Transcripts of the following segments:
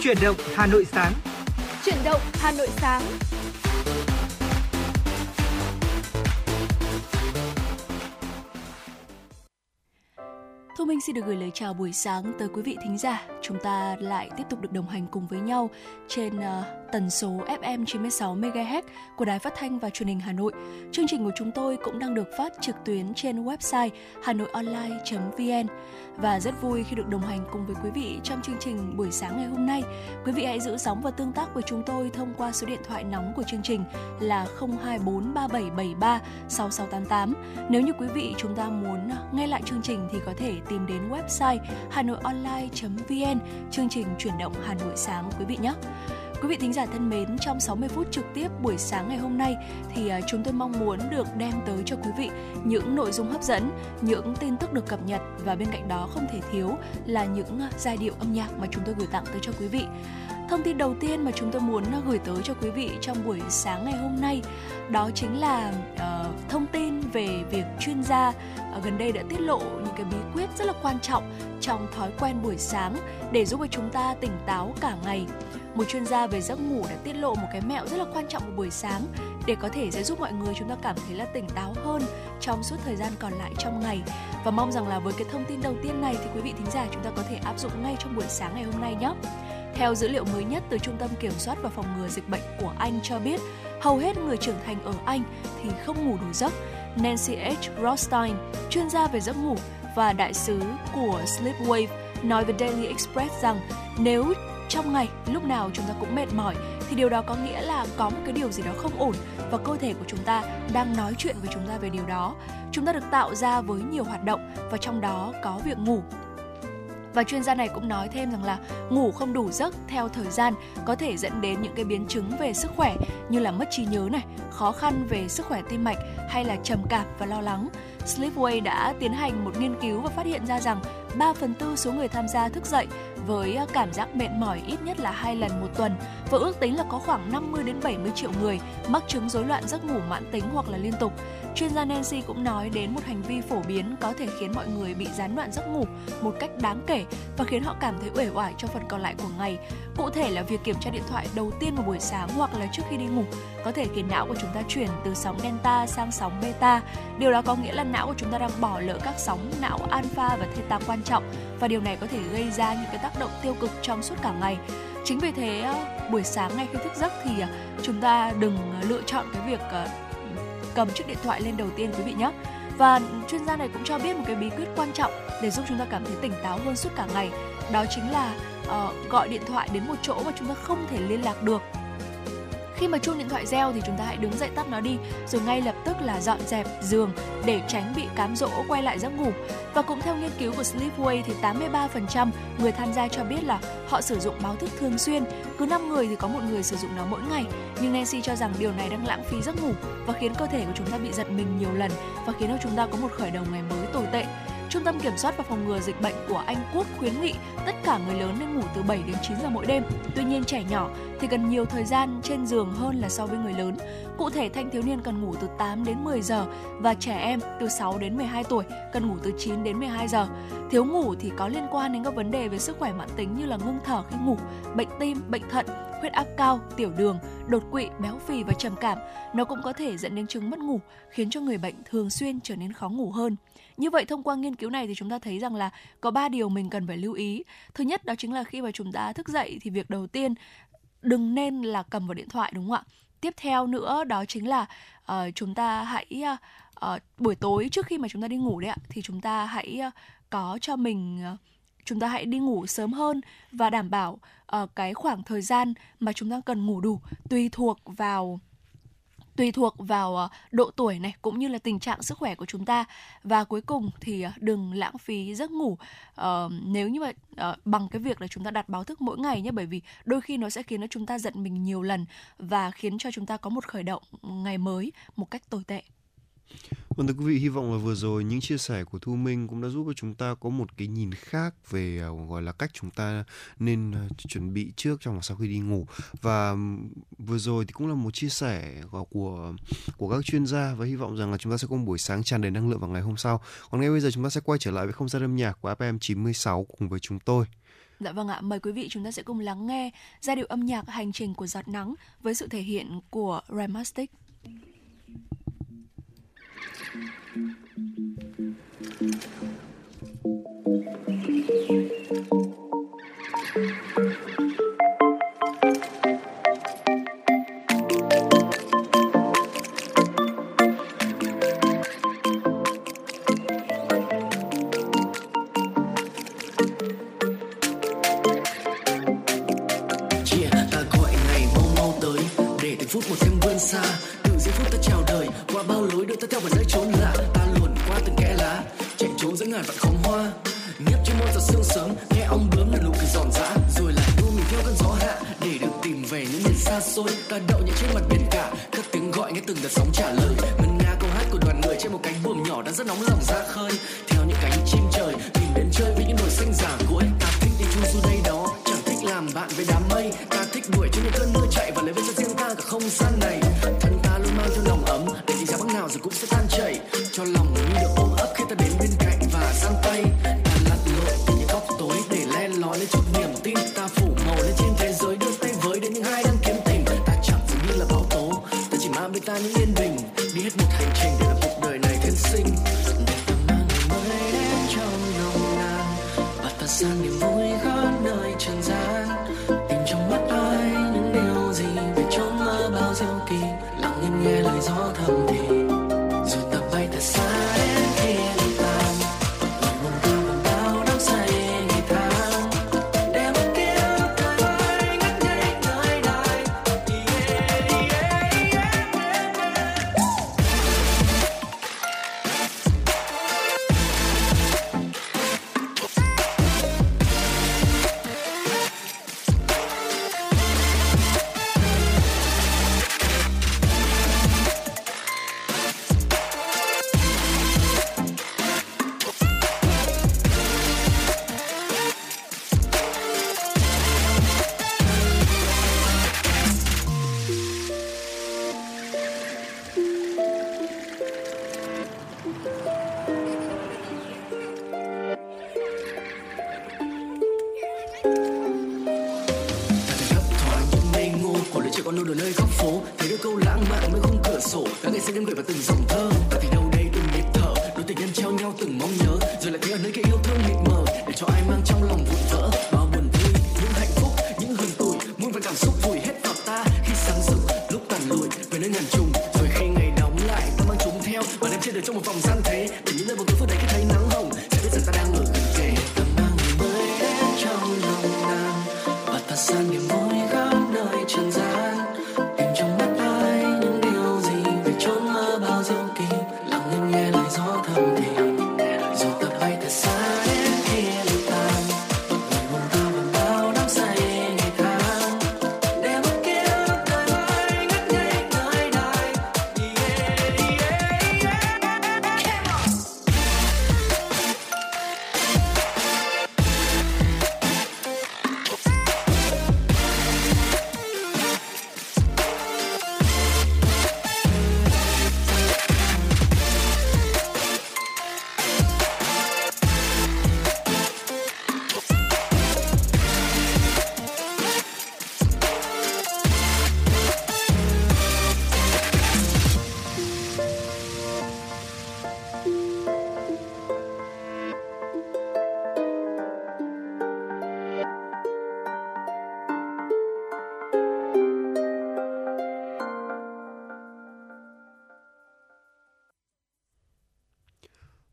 Chuyển động Hà Nội sáng. Chuyển động Hà Nội sáng. Thu Minh xin được gửi lời chào buổi sáng tới quý vị thính giả. Chúng ta lại tiếp tục được đồng hành cùng với nhau trên tần số FM 96MHz của Đài Phát thanh và Truyền hình Hà Nội. Chương trình của chúng tôi cũng đang được phát trực tuyến trên website hanoionline.vn. Và rất vui khi được đồng hành cùng với quý vị trong chương trình buổi sáng ngày hôm nay. Quý vị hãy giữ sóng và tương tác với chúng tôi thông qua số điện thoại nóng của chương trình là 02437736688. Nếu như quý vị chúng ta muốn nghe lại chương trình thì có thể tìm đến website hanoionline.vn, chương trình Chuyển động Hà Nội sáng quý vị nhé. Quý vị thính giả thân mến, trong 60 phút trực tiếp buổi sáng ngày hôm nay thì chúng tôi mong muốn được đem tới cho quý vị những nội dung hấp dẫn, những tin tức được cập nhật và bên cạnh đó không thể thiếu là những giai điệu âm nhạc mà chúng tôi gửi tặng tới cho quý vị. Thông tin đầu tiên mà chúng tôi muốn gửi tới cho quý vị trong buổi sáng ngày hôm nay đó chính là thông tin về việc chuyên gia gần đây đã tiết lộ những cái bí quyết rất là quan trọng trong thói quen buổi sáng để giúp cho chúng ta tỉnh táo cả ngày. Một chuyên gia về giấc ngủ đã tiết lộ một cái mẹo rất là quan trọng của buổi sáng để có thể sẽ giúp mọi người chúng ta cảm thấy là tỉnh táo hơn trong suốt thời gian còn lại trong ngày. Và mong rằng là với cái thông tin đầu tiên này thì quý vị thính giả chúng ta có thể áp dụng ngay trong buổi sáng ngày hôm nay nhé. Theo dữ liệu mới nhất từ Trung tâm Kiểm soát và Phòng ngừa Dịch bệnh của Anh cho biết, hầu hết người trưởng thành ở Anh thì không ngủ đủ giấc. Nancy H. Rothstein, chuyên gia về giấc ngủ và đại sứ của Sleepwave, nói với Daily Express rằng nếu trong ngày lúc nào chúng ta cũng mệt mỏi thì điều đó có nghĩa là có một cái điều gì đó không ổn và cơ thể của chúng ta đang nói chuyện với chúng ta về điều đó. Chúng ta được tạo ra với nhiều hoạt động và trong đó có việc ngủ. Và chuyên gia này cũng nói thêm rằng là ngủ không đủ giấc theo thời gian có thể dẫn đến những cái biến chứng về sức khỏe như là mất trí nhớ này, khó khăn về sức khỏe tim mạch hay là trầm cảm và lo lắng. Sleepway đã tiến hành một nghiên cứu và phát hiện ra rằng 3/4 số người tham gia thức dậy với cảm giác mệt mỏi ít nhất là 2 lần một tuần và ước tính là có khoảng 50 đến 70 triệu người mắc chứng rối loạn giấc ngủ mãn tính hoặc là liên tục. Chuyên gia Nancy cũng nói đến một hành vi phổ biến có thể khiến mọi người bị gián đoạn giấc ngủ một cách đáng kể và khiến họ cảm thấy uể oải trong phần còn lại của ngày. Cụ thể là việc kiểm tra điện thoại đầu tiên vào buổi sáng hoặc là trước khi đi ngủ có thể khiến não của chúng ta chuyển từ sóng delta sang sóng beta. Điều đó có nghĩa là não của chúng ta đang bỏ lỡ các sóng não alpha và theta quan trọng và điều này có thể gây ra những cái tác động tiêu cực trong suốt cả ngày. Chính vì thế buổi sáng ngay khi thức giấc thì chúng ta đừng lựa chọn cái việc cầm chiếc điện thoại lên đầu tiên quý vị nhé. Và chuyên gia này cũng cho biết một cái bí quyết quan trọng để giúp chúng ta cảm thấy tỉnh táo hơn suốt cả ngày, đó chính là gọi điện thoại đến một chỗ mà chúng ta không thể liên lạc được. Khi mà chuông điện thoại reo thì chúng ta hãy đứng dậy tắt nó đi rồi ngay lập tức là dọn dẹp giường để tránh bị cám dỗ quay lại giấc ngủ. Và cũng theo nghiên cứu của Sleepway thì 83% người tham gia cho biết là họ sử dụng báo thức thường xuyên, cứ 5 người thì có một người sử dụng nó mỗi ngày. Nhưng Nancy cho rằng điều này đang lãng phí giấc ngủ và khiến cơ thể của chúng ta bị giật mình nhiều lần và khiến cho chúng ta có một khởi đầu ngày mới tồi tệ. Trung tâm Kiểm soát và Phòng ngừa Dịch bệnh của Anh Quốc khuyến nghị tất cả người lớn nên ngủ từ 7 đến 9 giờ mỗi đêm. Tuy nhiên, trẻ nhỏ thì cần nhiều thời gian trên giường hơn là so với người lớn. Cụ thể, thanh thiếu niên cần ngủ từ 8 đến 10 giờ và trẻ em từ 6 đến 12 tuổi cần ngủ từ 9 đến 12 giờ. Thiếu ngủ thì có liên quan đến các vấn đề về sức khỏe mãn tính như là ngưng thở khi ngủ, bệnh tim, bệnh thận, huyết áp cao, tiểu đường, đột quỵ, béo phì và trầm cảm. Nó cũng có thể dẫn đến chứng mất ngủ, khiến cho người bệnh thường xuyên trở nên khó ngủ hơn. Như vậy, thông qua nghiên cứu này thì chúng ta thấy rằng là có 3 điều mình cần phải lưu ý. Thứ nhất đó chính là khi mà chúng ta thức dậy thì việc đầu tiên đừng nên là cầm vào điện thoại, đúng không ạ? Tiếp theo nữa đó chính là chúng ta hãy buổi tối trước khi mà chúng ta đi ngủ đấy ạ, thì chúng ta hãy chúng ta hãy đi ngủ sớm hơn và đảm bảo cái khoảng thời gian mà chúng ta cần ngủ đủ tùy thuộc vào độ tuổi này cũng như là tình trạng sức khỏe của chúng ta. Và cuối cùng thì đừng lãng phí giấc ngủ nếu như mà bằng cái việc là chúng ta đặt báo thức mỗi ngày nhé, bởi vì đôi khi nó sẽ khiến cho chúng ta giật mình nhiều lần và khiến cho chúng ta có một khởi động ngày mới một cách tồi tệ. Vâng, thưa quý vị, hy vọng là vừa rồi những chia sẻ của Thu Minh cũng đã giúp cho chúng ta có một cái nhìn khác về gọi là cách chúng ta nên chuẩn bị trước, trong và sau khi đi ngủ. Và vừa rồi thì cũng là một chia sẻ của các chuyên gia và hy vọng rằng là chúng ta sẽ có một buổi sáng tràn đầy năng lượng vào ngày hôm sau. Còn ngay bây giờ chúng ta sẽ quay trở lại với không gian âm nhạc của FM 96 cùng với chúng tôi. Dạ vâng ạ, mời quý vị chúng ta sẽ cùng lắng nghe giai điệu âm nhạc Hành trình của giọt nắng với sự thể hiện của Ramastic.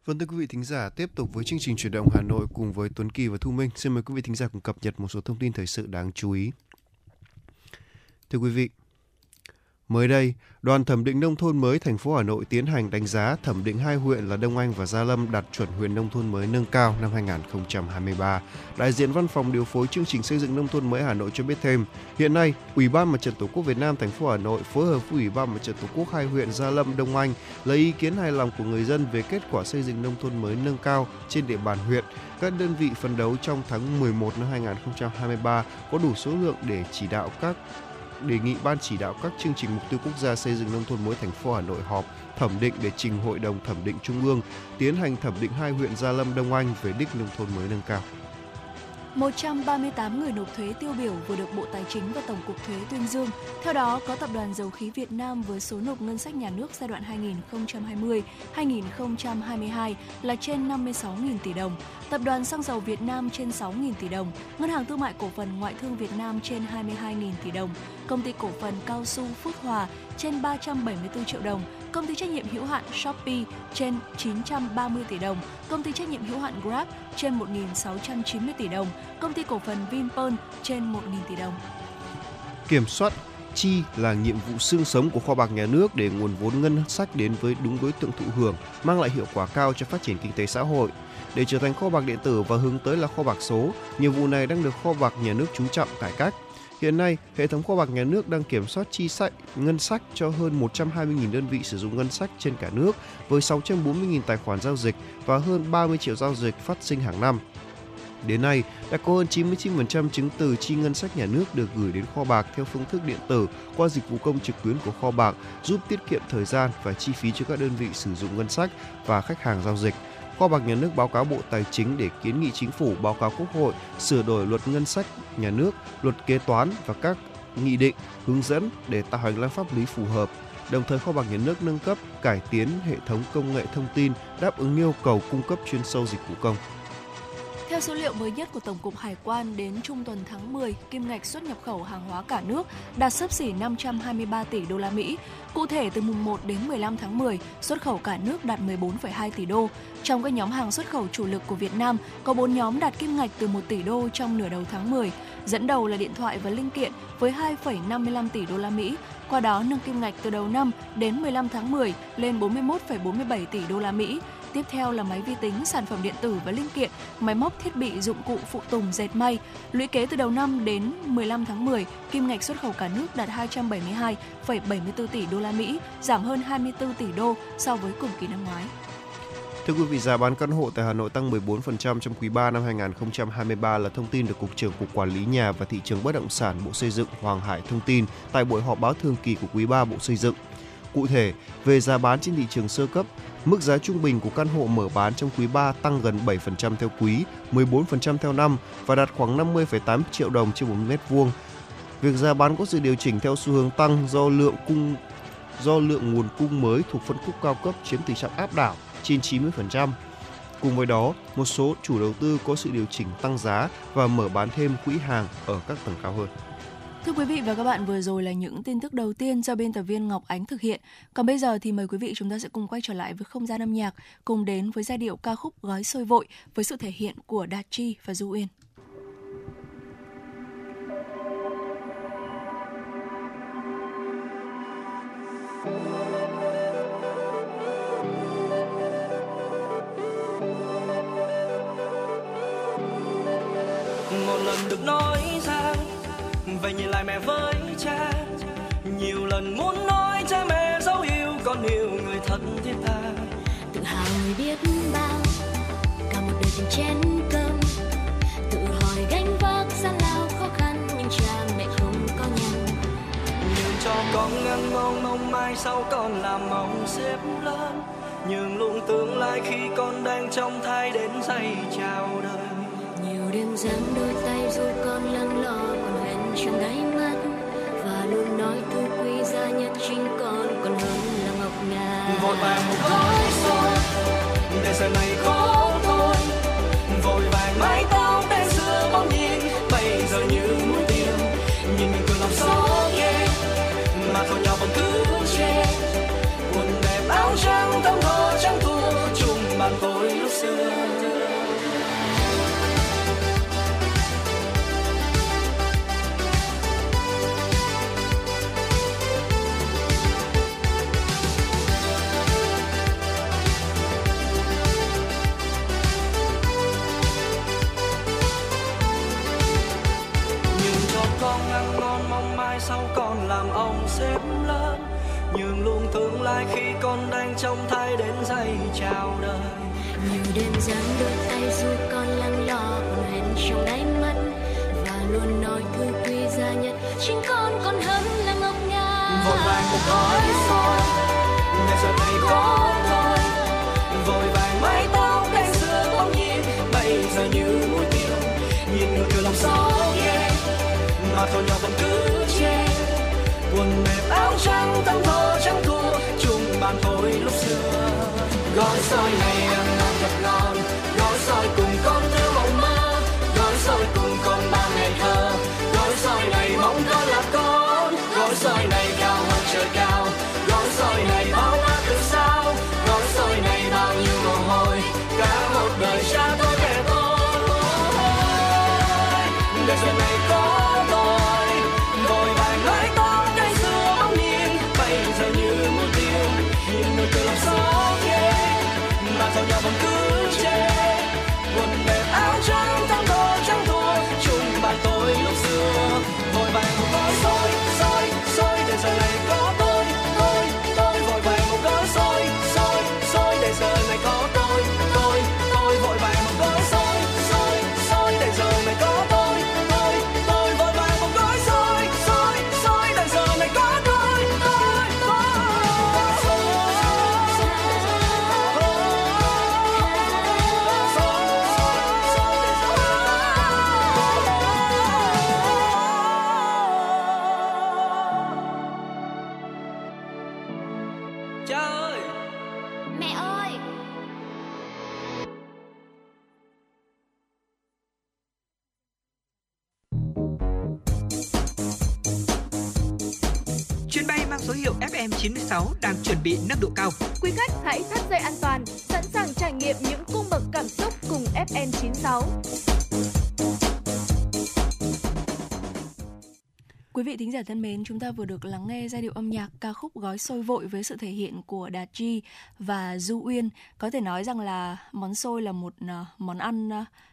Vâng, thưa quý vị thính giả, tiếp tục với chương trình Chuyển động Hà Nội cùng với Tuấn Kỳ và Thu Minh. Xin mời quý vị thính giả cùng cập nhật một số thông tin thời sự đáng chú ý. Thưa quý vị, mới đây, Đoàn Thẩm định Nông thôn mới thành phố Hà Nội tiến hành đánh giá thẩm định hai huyện là Đông Anh và Gia Lâm đạt chuẩn huyện nông thôn mới nâng cao năm 2023. Đại diện Văn phòng điều phối chương trình xây dựng nông thôn mới Hà Nội cho biết thêm, hiện nay, Ủy ban Mặt trận Tổ quốc Việt Nam thành phố Hà Nội phối hợp với Ủy ban Mặt trận Tổ quốc hai huyện Gia Lâm, Đông Anh lấy ý kiến hài lòng của người dân về kết quả xây dựng nông thôn mới nâng cao trên địa bàn huyện. Các đơn vị phấn đấu trong tháng 11 năm 2023 có đủ số lượng để đề nghị Ban chỉ đạo các chương trình mục tiêu quốc gia xây dựng nông thôn mới thành phố Hà Nội họp thẩm định để trình Hội đồng Thẩm định Trung ương tiến hành thẩm định hai huyện Gia Lâm, Đông Anh về đích nông thôn mới nâng cao. 138 người nộp thuế tiêu biểu vừa được Bộ Tài chính và Tổng cục Thuế tuyên dương. Theo đó, có Tập đoàn Dầu khí Việt Nam với số nộp ngân sách nhà nước giai đoạn 2020-2022 là trên 56.000 tỷ đồng, Tập đoàn Xăng dầu Việt Nam trên 6.000 tỷ đồng, Ngân hàng Thương mại Cổ phần Ngoại thương Việt Nam trên 22.000 tỷ đồng, Công ty Cổ phần Cao su Phước Hòa trên 374 triệu đồng, Công ty trách nhiệm hữu hạn Shopee trên 930 tỷ đồng, Công ty trách nhiệm hữu hạn Grab trên 1.690 tỷ đồng, Công ty cổ phần Vinpearl trên 1.000 tỷ đồng. Kiểm soát chi là nhiệm vụ xương sống của kho bạc nhà nước để nguồn vốn ngân sách đến với đúng đối tượng thụ hưởng, mang lại hiệu quả cao cho phát triển kinh tế xã hội. Để trở thành kho bạc điện tử và hướng tới là kho bạc số, nhiệm vụ này đang được kho bạc nhà nước chú trọng cải cách. Hiện nay, hệ thống kho bạc nhà nước đang kiểm soát chi ngân sách cho hơn 120.000 đơn vị sử dụng ngân sách trên cả nước với 640.000 tài khoản giao dịch và hơn 30 triệu giao dịch phát sinh hàng năm. Đến nay, đã có hơn 99% chứng từ chi ngân sách nhà nước được gửi đến kho bạc theo phương thức điện tử qua dịch vụ công trực tuyến của kho bạc, giúp tiết kiệm thời gian và chi phí cho các đơn vị sử dụng ngân sách và khách hàng giao dịch. Kho bạc nhà nước báo cáo Bộ Tài chính để kiến nghị Chính phủ báo cáo Quốc hội sửa đổi Luật Ngân sách nhà nước, Luật Kế toán và các nghị định, hướng dẫn để tạo hành lang pháp lý phù hợp. Đồng thời, kho bạc nhà nước nâng cấp, cải tiến hệ thống công nghệ thông tin đáp ứng yêu cầu cung cấp chuyên sâu dịch vụ công. Theo số liệu mới nhất của Tổng cục Hải quan, đến trung tuần tháng 10, kim ngạch xuất nhập khẩu hàng hóa cả nước đạt xấp xỉ 523 tỷ đô la Mỹ. Cụ thể, từ mùng 1 đến 15 tháng 10, xuất khẩu cả nước đạt 14,2 tỷ đô. Trong các nhóm hàng xuất khẩu chủ lực của Việt Nam, có 4 nhóm đạt kim ngạch từ 1 tỷ đô trong nửa đầu tháng 10. Dẫn đầu là điện thoại và linh kiện với 2,55 tỷ đô la Mỹ. Qua đó nâng kim ngạch từ đầu năm đến 15 tháng 10 lên 41,47 tỷ đô la Mỹ. Tiếp theo là máy vi tính, sản phẩm điện tử và linh kiện, máy móc, thiết bị, dụng cụ, phụ tùng, dệt may. Lũy kế từ đầu năm đến 15 tháng 10, kim ngạch xuất khẩu cả nước đạt 272,74 tỷ đô la Mỹ, giảm hơn 24 tỷ đô so với cùng kỳ năm ngoái. Thưa quý vị, giá bán căn hộ tại Hà Nội tăng 14% trong quý 3 năm 2023 là thông tin được Cục trưởng Cục Quản lý Nhà và Thị trường Bất động sản Bộ Xây dựng Hoàng Hải thông tin tại buổi họp báo thường kỳ của quý 3 Bộ Xây dựng. Cụ thể, về giá bán trên thị trường sơ cấp, mức giá trung bình của căn hộ mở bán trong quý 3 tăng gần 7% theo quý, 14% theo năm và đạt khoảng 50,8 triệu đồng trên 1 m². Việc giá bán có sự điều chỉnh theo xu hướng tăng do lượng nguồn cung mới thuộc phân khúc cao cấp chiếm tỷ trọng áp đảo trên 90%. Cùng với đó, một số chủ đầu tư có sự điều chỉnh tăng giá và mở bán thêm quỹ hàng ở các tầng cao hơn. Thưa quý vị và các bạn, vừa rồi là những tin tức đầu tiên do biên tập viên Ngọc Ánh thực hiện. Còn bây giờ thì mời quý vị chúng ta sẽ cùng quay trở lại với không gian âm nhạc, cùng đến với giai điệu ca khúc Gói Xôi Vội với sự thể hiện của Đạt Chi và Du Uyên. Một lần được nói ra, vậy nhìn lại mẹ với cha, nhiều lần muốn nói cha mẹ dấu yêu, con yêu người thân thiết tha. Tự hào người biết bao, cả một đời tình chén cơm, tự hỏi gánh vác gian lao khó khăn, nhưng cha mẹ không có nhau. Nhường cho con ăn mong mai sau con làm mong xếp lớn, nhường luôn tương lai khi con đang trong thai đến giây chào đời. Nhiều đêm giăng đôi tay dù con lắng lo trong đáy mắt và luôn nói thứ quý giá nhất chính con còn hơn là ngọc ngà. Vội vàng một gói xôi để giờ này khó thôi, vội vàng mái tóc đen xưa bóng nhiên bây giờ như muối tiêu, nhìn mình cười lòng xót ghê mà thôi nhau vẫn cứ che quần đẹp áo trắng tấm thơ trắng thua chung bàn tối lúc xưa. Sau con làm ông xếp lớn, nhường luôn tương lai khi con đang trong thai đến giây chào đời. Nhiều đêm giăng đôi tay dù con lắng lo còn hẹn trong đáy mắt và luôn nói thứ quý giá nhất chính con còn hơn là ngọc ngà. Vội vàng một gói xôi để giờ này có thôi, vội vàng mái tóc đen xưa bóng nhiên bây giờ như muối tiêu, nhìn mà thò nhỏ vẫn cứ che quần mềm áo trắng tấm thơ trắng thua chung bàn thôi lúc xưa. Gói soi này ăn ngon thật ngon, gói soi cùng con thơ mộng mơ, gói soi cùng con ba ngày thơ, gói soi này mong con là con, gói soi này cao hơn trời cao, gói soi này bao la từ sao, gói soi này bao nhiêu mồ hôi cả một đời cha tôi mẹ tôi. Đời giờ này có tôi đôi bài nói tóc đây xưa bóng niên bây giờ như một điều nhìn nỗi cười làm sao mà sao nhau vẫn cứ chê quần đẹp áo trắng thắm đôi trắng thua chung bạn tôi lúc xưa vội vàng một gói xôi xôi xôi để giờ này có tôi vội vàng một gói xôi xôi xôi để giờ này có tôi vội vàng một gói xôi xôi xôi để giờ này có tôi vội vàng một gói xôi xôi xôi để giờ này có FM 96 đang chuẩn bị nâng độ cao. Quý khách hãy thắt dây an toàn, sẵn sàng trải nghiệm những cung bậc cảm xúc cùng FM 96. Quý vị thính giả thân mến, chúng ta vừa được lắng nghe giai điệu âm nhạc ca khúc Gói Xôi Vội với sự thể hiện của Đạt Chi và Du Uyên. Có thể nói rằng là món xôi là một món ăn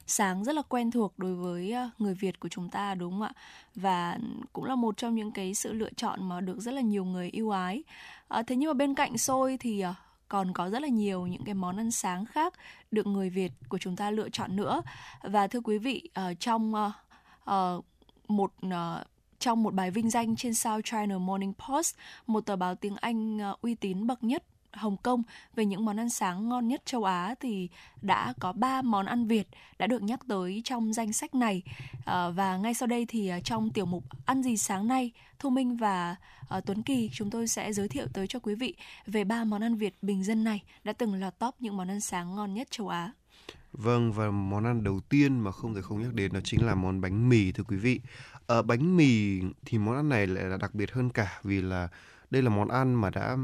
sáng rất là quen thuộc đối với người Việt của chúng ta, đúng không ạ? Và cũng là một trong những cái sự lựa chọn mà được rất là nhiều người yêu ái. Thế nhưng mà bên cạnh xôi thì còn có rất là nhiều những cái món ăn sáng khác được người Việt của chúng ta lựa chọn nữa. Và thưa quý vị, trong một bài vinh danh trên South China Morning Post, một tờ báo tiếng Anh uy tín bậc nhất Hồng Kông về những món ăn sáng ngon nhất châu Á, thì đã có 3 món ăn Việt đã được nhắc tới trong danh sách này. Và ngay sau đây thì trong tiểu mục Ăn gì sáng nay, Thu Minh và Tuấn Kỳ chúng tôi sẽ giới thiệu tới cho quý vị về 3 món ăn Việt bình dân này đã từng lọt top những món ăn sáng ngon nhất châu Á. Vâng, và món ăn đầu tiên mà không thể không nhắc đến đó chính là món bánh mì, thưa quý vị. Bánh mì thì món ăn này lại là đặc biệt hơn cả vì là đây là món ăn mà đã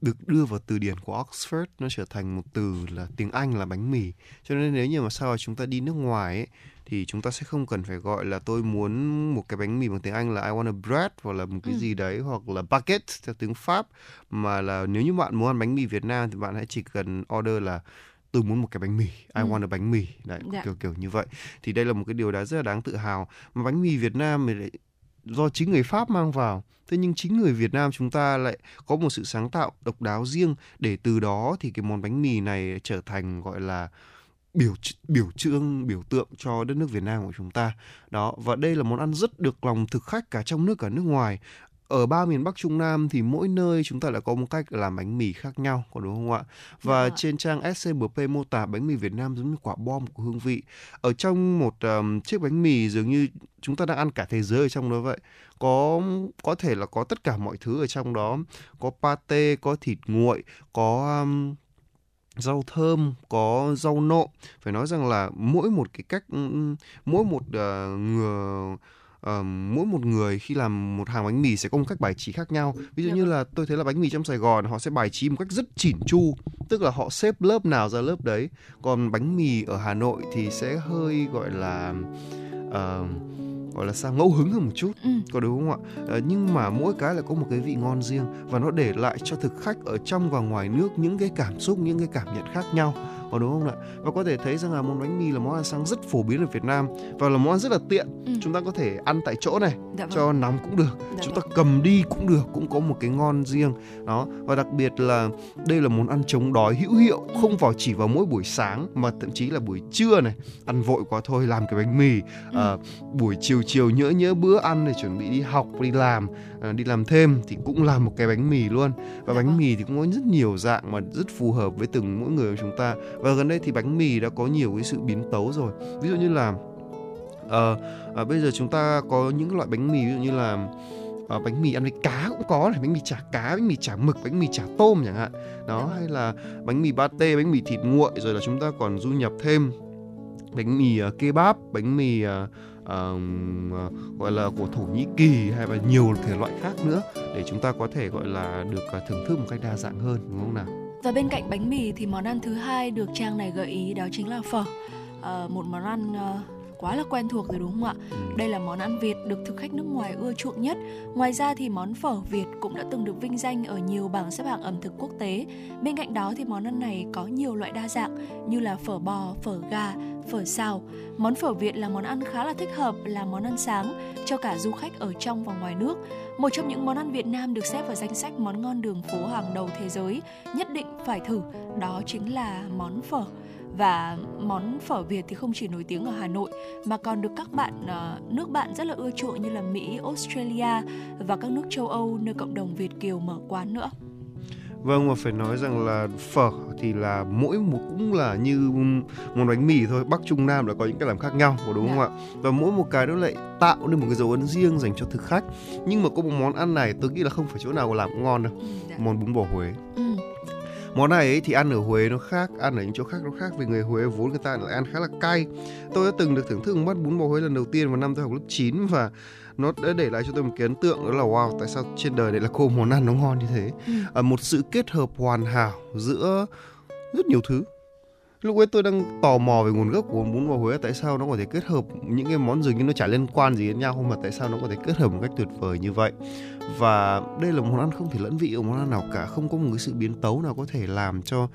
được đưa vào từ điển của Oxford, nó trở thành một từ là tiếng Anh là bánh mì. Cho nên nếu như mà sau chúng ta đi nước ngoài ấy, thì chúng ta sẽ không cần phải gọi là tôi muốn một cái bánh mì bằng tiếng Anh là I want a bread hoặc là một cái gì đấy, hoặc là baguette theo tiếng Pháp, mà là nếu như bạn muốn ăn bánh mì Việt Nam thì bạn hãy chỉ cần order là tôi muốn một cái bánh mì, I want a bánh mì. Đấy, kiểu như vậy. Thì đây là một cái điều đã rất là đáng tự hào. Mà bánh mì Việt Nam thì lại do chính người Pháp mang vào. Thế nhưng chính người Việt Nam chúng ta lại có một sự sáng tạo độc đáo riêng, để từ đó thì cái món bánh mì này trở thành gọi là biểu tượng cho đất nước Việt Nam của chúng ta. Đó, và đây là món ăn rất được lòng thực khách cả trong nước cả nước ngoài. Ở ba miền Bắc Trung Nam thì mỗi nơi chúng ta lại có một cách làm bánh mì khác nhau, có đúng không ạ? Và trên trang SCBP mô tả bánh mì Việt Nam giống như quả bom của hương vị. Ở trong một chiếc bánh mì dường như chúng ta đang ăn cả thế giới ở trong đó vậy. Có thể là có tất cả mọi thứ ở trong đó. Có pate, có thịt nguội, có rau thơm, có rau nộm. Phải nói rằng là mỗi một người khi làm một hàng bánh mì sẽ có một cách bài trí khác nhau. Ví dụ như là tôi thấy là bánh mì trong Sài Gòn họ sẽ bài trí một cách rất chỉn chu, tức là họ xếp lớp nào ra lớp đấy. Còn bánh mì ở Hà Nội thì sẽ hơi gọi là ngẫu hứng hơn một chút, có đúng không ạ? Nhưng mà mỗi cái lại có một cái vị ngon riêng, và nó để lại cho thực khách ở trong và ngoài nước những cái cảm xúc, những cái cảm nhận khác nhau, có đúng không ạ? Và có thể thấy rằng là món bánh mì là món ăn sáng rất phổ biến ở Việt Nam, và là món ăn rất là tiện. Chúng ta có thể ăn tại chỗ này, cho nóng cũng được, chúng ta cầm đi cũng được, cũng có một cái ngon riêng đó. Và đặc biệt là đây là món ăn chống đói hữu hiệu, không chỉ vào mỗi buổi sáng mà thậm chí là buổi trưa này, ăn vội quá thôi làm cái bánh mì, buổi chiều nhỡ bữa ăn để chuẩn bị đi học, đi làm thêm thì cũng làm một cái bánh mì luôn. Và bánh mì thì cũng có rất nhiều dạng mà rất phù hợp với từng mỗi người của chúng ta. Và gần đây thì bánh mì đã có nhiều cái sự biến tấu rồi. Ví dụ như là Bây giờ chúng ta có những loại bánh mì, ví dụ như là bánh mì ăn với cá cũng có này, bánh mì chả cá, bánh mì chả mực, bánh mì chả tôm chẳng hạn đó, hay là bánh mì pate, bánh mì thịt nguội, rồi là chúng ta còn du nhập thêm bánh mì kebab, bánh mì gọi là của Thổ Nhĩ Kỳ, hay là nhiều thể loại khác nữa, để chúng ta có thể gọi là được thưởng thức một cách đa dạng hơn, đúng không nào? Và bên cạnh bánh mì thì món ăn thứ hai được trang này gợi ý đó chính là phở, một món ăn quá là quen thuộc rồi đúng không ạ? Đây là món ăn Việt được thực khách nước ngoài ưa chuộng nhất. Ngoài ra thì món phở Việt cũng đã từng được vinh danh ở nhiều bảng xếp hạng ẩm thực quốc tế. Bên cạnh đó thì món ăn này có nhiều loại đa dạng như là phở bò, phở gà, phở xào. Món phở Việt là món ăn khá là thích hợp là món ăn sáng cho cả du khách ở trong và ngoài nước. Một trong những món ăn Việt Nam được xếp vào danh sách món ngon đường phố hàng đầu thế giới nhất định phải thử đó chính là món phở. Và món phở Việt thì không chỉ nổi tiếng ở Hà Nội mà còn được các bạn nước bạn rất là ưa chuộng như là Mỹ, Australia và các nước châu Âu nơi cộng đồng Việt kiều mở quán nữa. Vâng, và phải nói rằng là phở thì là mỗi một cũng là như món bánh mì thôi, Bắc Trung Nam đã có những cái làm khác nhau, đúng không ạ? Và mỗi một cái đó lại tạo nên một cái dấu ấn riêng dành cho thực khách. Nhưng mà có một món ăn này tôi nghĩ là không phải chỗ nào làm cũng ngon đâu, món bún bò Huế. Món này ấy thì ăn ở Huế nó khác, ăn ở những chỗ khác nó khác, vì người Huế vốn người ta lại ăn khá là cay. Tôi đã từng được thưởng thức một bát bún bò Huế lần đầu tiên vào năm tôi học lớp 9 và nó đã để lại cho tôi một cái ấn tượng, đó là wow, tại sao trên đời này là cô món ăn nó ngon như thế. Một sự kết hợp hoàn hảo giữa rất nhiều thứ. Lúc ấy tôi đang tò mò về nguồn gốc của bún bò Huế, tại sao nó có thể kết hợp những cái món dường như nó chả liên quan gì đến nhau, mà tại sao nó có thể kết hợp một cách tuyệt vời như vậy. Và đây là món ăn không thể lẫn vị ở món ăn nào cả, không có một cái sự biến tấu nào có thể làm cho,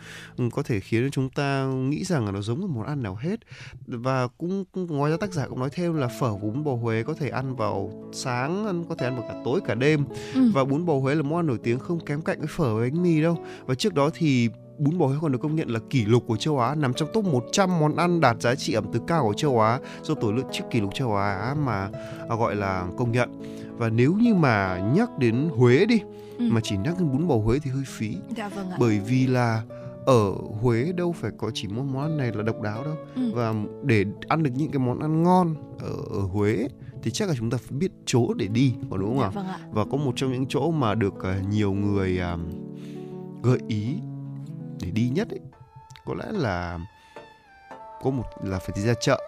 có thể khiến chúng ta nghĩ rằng là nó giống một món ăn nào hết. Và cũng ngoài ra tác giả cũng nói thêm là phở bún bò Huế có thể ăn vào sáng, có thể ăn vào cả tối cả đêm. Và bún bò Huế là món ăn nổi tiếng không kém cạnh với phở với bánh mì đâu. Và trước đó thì bún bò Huế còn được công nhận là kỷ lục của châu Á, nằm trong top 100 món ăn đạt giá trị ẩm thực cao của châu Á do tổ chức kỷ lục châu Á mà gọi là công nhận. Và nếu như mà nhắc đến Huế đi, mà chỉ nhắc đến bún bò Huế thì hơi phí. Dạ, vâng ạ. Bởi vì là ở Huế đâu phải có chỉ một món ăn này là độc đáo đâu. Và để ăn được những cái món ăn ngon ở Huế thì chắc là chúng ta phải biết chỗ để đi, đúng không ạ? Dạ, vâng ạ. Và có một trong những chỗ mà được nhiều người gợi ý để đi nhất ấy, có lẽ là có một là phải đi ra chợ,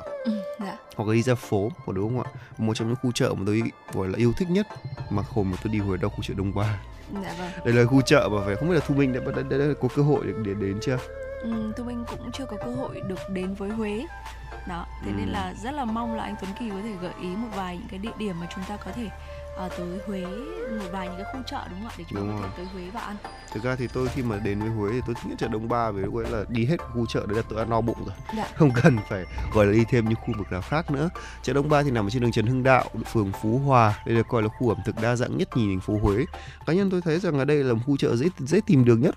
hoặc là đi ra phố, đúng không ạ? Một trong những khu chợ mà tôi gọi là yêu thích nhất mà hồi mà tôi đi Huế đó, khu chợ Đông Ba. Đây là khu chợ mà phải, không biết là Thu Minh đã có cơ hội để đến chưa? Thu Minh cũng chưa có cơ hội được đến với Huế đó, thế nên là rất là mong là anh Tuấn Kỳ có thể gợi ý một vài những cái địa điểm mà chúng ta có thể tới Huế, một vài những cái khu chợ, đúng không ạ, để chúng ta có thể tới Huế và ăn. Thực ra thì tôi khi mà đến với Huế thì tôi thích nhất chợ Đông Ba, vì lúc ấy là đi hết khu chợ đấy là tôi ăn no bụng rồi, không cần phải gọi là đi thêm những khu vực nào khác nữa. Chợ Đông Ba thì nằm ở trên đường Trần Hưng Đạo, phường Phú Hòa. Đây được coi là khu ẩm thực đa dạng nhất nhì thành phố Huế. Cá nhân tôi thấy rằng là đây là một khu chợ dễ tìm đường nhất.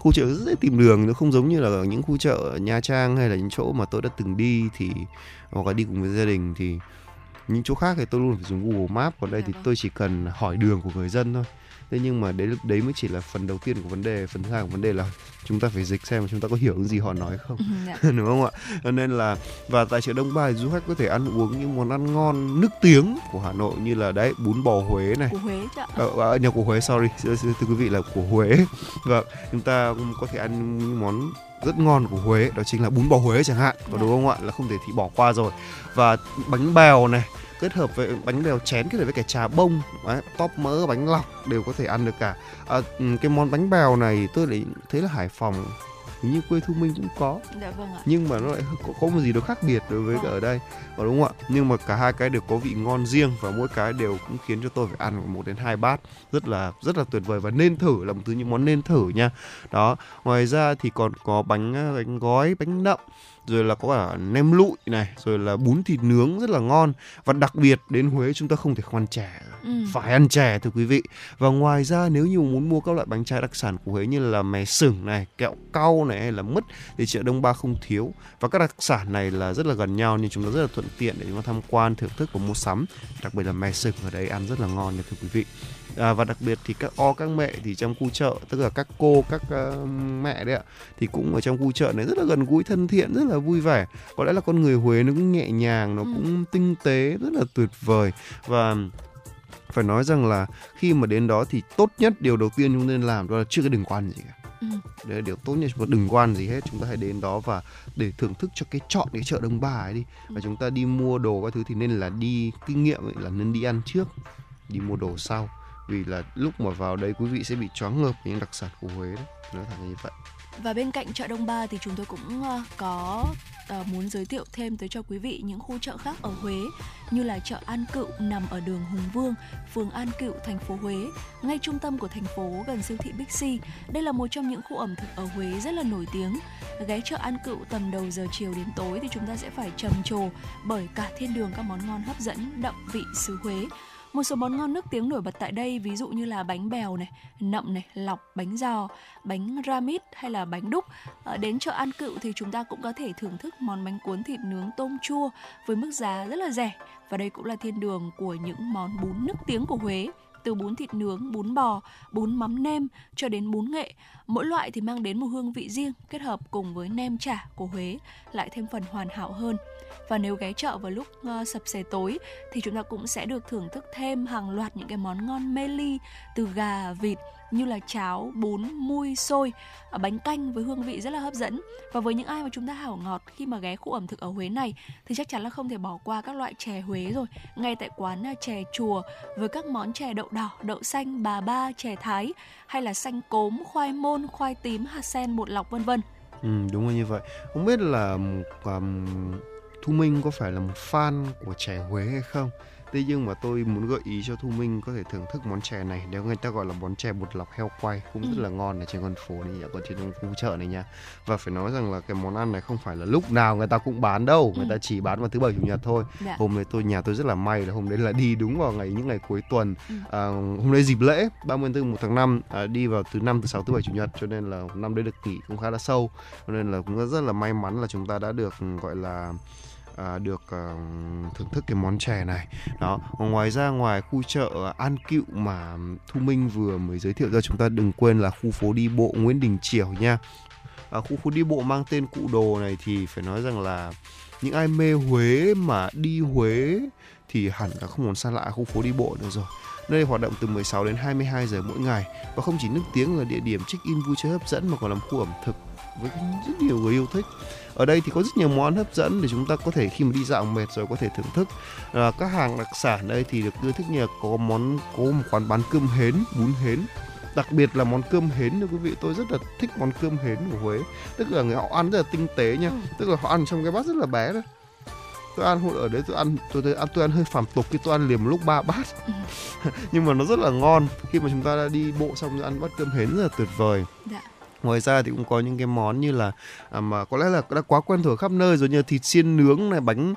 Khu chợ rất dễ tìm đường, nó không giống như là những khu chợ ở Nha Trang hay là những chỗ mà tôi đã từng đi, thì hoặc là đi cùng với gia đình, thì những chỗ khác thì tôi luôn phải dùng Google Maps, còn đây thì tôi chỉ cần hỏi đường của người dân thôi. Thế nhưng mà đấy mới chỉ là phần đầu tiên của vấn đề, phần thứ hai của vấn đề là chúng ta phải dịch xem chúng ta có hiểu gì họ nói không, đúng không ạ? Cho nên là và tại chợ Đông Ba du khách có thể ăn uống những món ăn ngon nức tiếng của Hà Nội, như là đấy bún bò Huế này, của Huế chứ ạ? Nhà của Huế, sorry, thưa quý vị là của Huế. Và chúng ta cũng có thể ăn những món rất ngon của Huế, đó chính là bún bò Huế chẳng hạn, đúng không ạ? Là không thể thì bỏ qua rồi. Và bánh bèo này, kết hợp với bánh bèo chén kết hợp với cả trà bông, tóp mỡ, bánh lọc đều có thể ăn được cả. Cái món bánh bèo này tôi lại thấy là Hải Phòng, hình như quê Thu Minh cũng có, nhưng mà nó lại có một gì đó khác biệt đối với ở đây, đúng không ạ? Nhưng mà cả hai cái đều có vị ngon riêng và mỗi cái đều cũng khiến cho tôi phải ăn 1-2 bát, rất là tuyệt vời và nên thử, là một thứ những món nên thử nha. Đó, ngoài ra thì còn có bánh gói, bánh nậm, rồi là có cả nem lụi này, rồi là bún thịt nướng rất là ngon. Và đặc biệt đến Huế chúng ta không thể không ăn chè, phải ăn chè thưa quý vị. Và ngoài ra nếu như muốn mua các loại bánh trái đặc sản của Huế như là mè sừng này, kẹo cau, này hay là mứt thì chợ Đông Ba không thiếu. Và các đặc sản này là rất là gần nhau nên chúng ta rất là thuận tiện để chúng ta tham quan, thưởng thức và mua sắm. Đặc biệt là me sừng ở đây ăn rất là ngon nha thưa quý vị. Và đặc biệt thì các o các mẹ thì trong khu chợ, tức là các cô, các mẹ đấy ạ, thì cũng ở trong khu chợ này rất là gần gũi, thân thiện, rất là vui vẻ. Có lẽ là con người Huế nó cũng nhẹ nhàng, nó cũng tinh tế, rất là tuyệt vời. Và phải nói rằng là khi mà đến đó thì tốt nhất, điều đầu tiên chúng ta nên làm đó là chưa đừng quan gì cả. Đấy là điều tốt nhất, đừng quan gì hết. Chúng ta hãy đến đó và để thưởng thức cho chọn cái chợ Đông Ba ấy đi. Và chúng ta đi mua đồ các thứ thì nên là đi, kinh nghiệm ấy là nên đi ăn trước, đi mua đồ sau. Vì là lúc mà vào đấy quý vị sẽ bị choáng ngợp với những đặc sản của Huế đấy, nói thẳng như vậy. Và bên cạnh chợ Đông Ba thì chúng tôi cũng có muốn giới thiệu thêm tới cho quý vị những khu chợ khác ở Huế, như là chợ An Cựu nằm ở đường Hùng Vương, phường An Cựu, thành phố Huế, ngay trung tâm của thành phố gần siêu thị Bixi. Đây là một trong những khu ẩm thực ở Huế rất là nổi tiếng. Ghé chợ An Cựu tầm đầu giờ chiều đến tối thì chúng ta sẽ phải trầm trồ bởi cả thiên đường các món ngon hấp dẫn đậm vị xứ Huế. Một số món ngon nước tiếng nổi bật tại đây ví dụ như là bánh bèo này, nậm này, lọc, bánh giò, bánh ramit hay là bánh đúc. Đến chợ An Cựu thì chúng ta cũng có thể thưởng thức món bánh cuốn thịt nướng tôm chua với mức giá rất là rẻ. Và đây cũng là thiên đường của những món bún nước tiếng của Huế, từ bún thịt nướng, bún bò, bún mắm nêm cho đến bún nghệ. Mỗi loại thì mang đến một hương vị riêng, kết hợp cùng với nem chả của Huế lại thêm phần hoàn hảo hơn. Và nếu ghé chợ vào lúc sập sề tối thì chúng ta cũng sẽ được thưởng thức thêm hàng loạt những cái món ngon mê ly từ gà, vịt như là cháo, bún, muôi, xôi, bánh canh với hương vị rất là hấp dẫn. Và với những ai mà chúng ta hảo ngọt khi mà ghé khu ẩm thực ở Huế này thì chắc chắn là không thể bỏ qua các loại chè Huế rồi. Ngay tại quán chè Chùa với các món chè đậu đỏ, đậu xanh, bà ba, chè Thái hay là xanh cốm, khoai môn, khoai tím, hạt sen, bột lọc vân vân. Đúng rồi, như vậy. Không biết là Thu Minh có phải là một fan của chè Huế hay không? Thế nhưng mà tôi muốn gợi ý cho Thu Minh có thể thưởng thức món chè này, nếu người ta gọi là món chè bột lọc heo quay, cũng rất là ngon ở trên con phố này, ở trên khu chợ này nha. Và phải nói rằng là cái món ăn này không phải là lúc nào người ta cũng bán đâu, người ta chỉ bán vào thứ Bảy, Chủ Nhật thôi. Hôm đấy nhà tôi rất là may là hôm đấy là đi đúng vào những ngày cuối tuần, hôm đấy dịp lễ 30/4, 1/5, đi vào thứ Năm, thứ Sáu, thứ Bảy, Chủ Nhật, cho nên là năm đấy được nghỉ cũng khá là sâu, cho nên là cũng rất là may mắn là chúng ta đã được gọi là thưởng thức cái món chè này đó. Ngoài ra, ngoài khu chợ An Cựu mà Thu Minh vừa mới giới thiệu ra, chúng ta đừng quên là khu phố đi bộ Nguyễn Đình Chiểu nha. Khu đi bộ mang tên Cụ Đồ này thì phải nói rằng là những ai mê Huế mà đi Huế thì hẳn là không còn xa lạ khu phố đi bộ nữa rồi. Nơi hoạt động từ 16 đến 22 giờ mỗi ngày, và không chỉ nước tiếng là địa điểm check-in vui chơi hấp dẫn mà còn làm khu ẩm thực với rất nhiều người yêu thích. Ở đây thì có rất nhiều món hấp dẫn để chúng ta có thể khi mà đi dạo mệt rồi có thể thưởng thức. Các hàng đặc sản đây thì được đưa thích nhờ có một quán bán cơm hến, bún hến. Đặc biệt là món cơm hến, thưa quý vị, tôi rất là thích món cơm hến của Huế. Tức là người họ ăn rất là tinh tế nha, tức là họ ăn trong cái bát rất là bé đấy. Tôi ăn hồi ở đấy tôi ăn hơi phàm tục khi tôi ăn liền một lúc 3 bát. Nhưng mà nó rất là ngon, khi mà chúng ta đã đi bộ xong ăn bát cơm hến rất là tuyệt vời. Ngoài ra thì cũng có những cái món như là mà có lẽ là đã quá quen thuộc khắp nơi rồi, như thịt xiên nướng này, bánh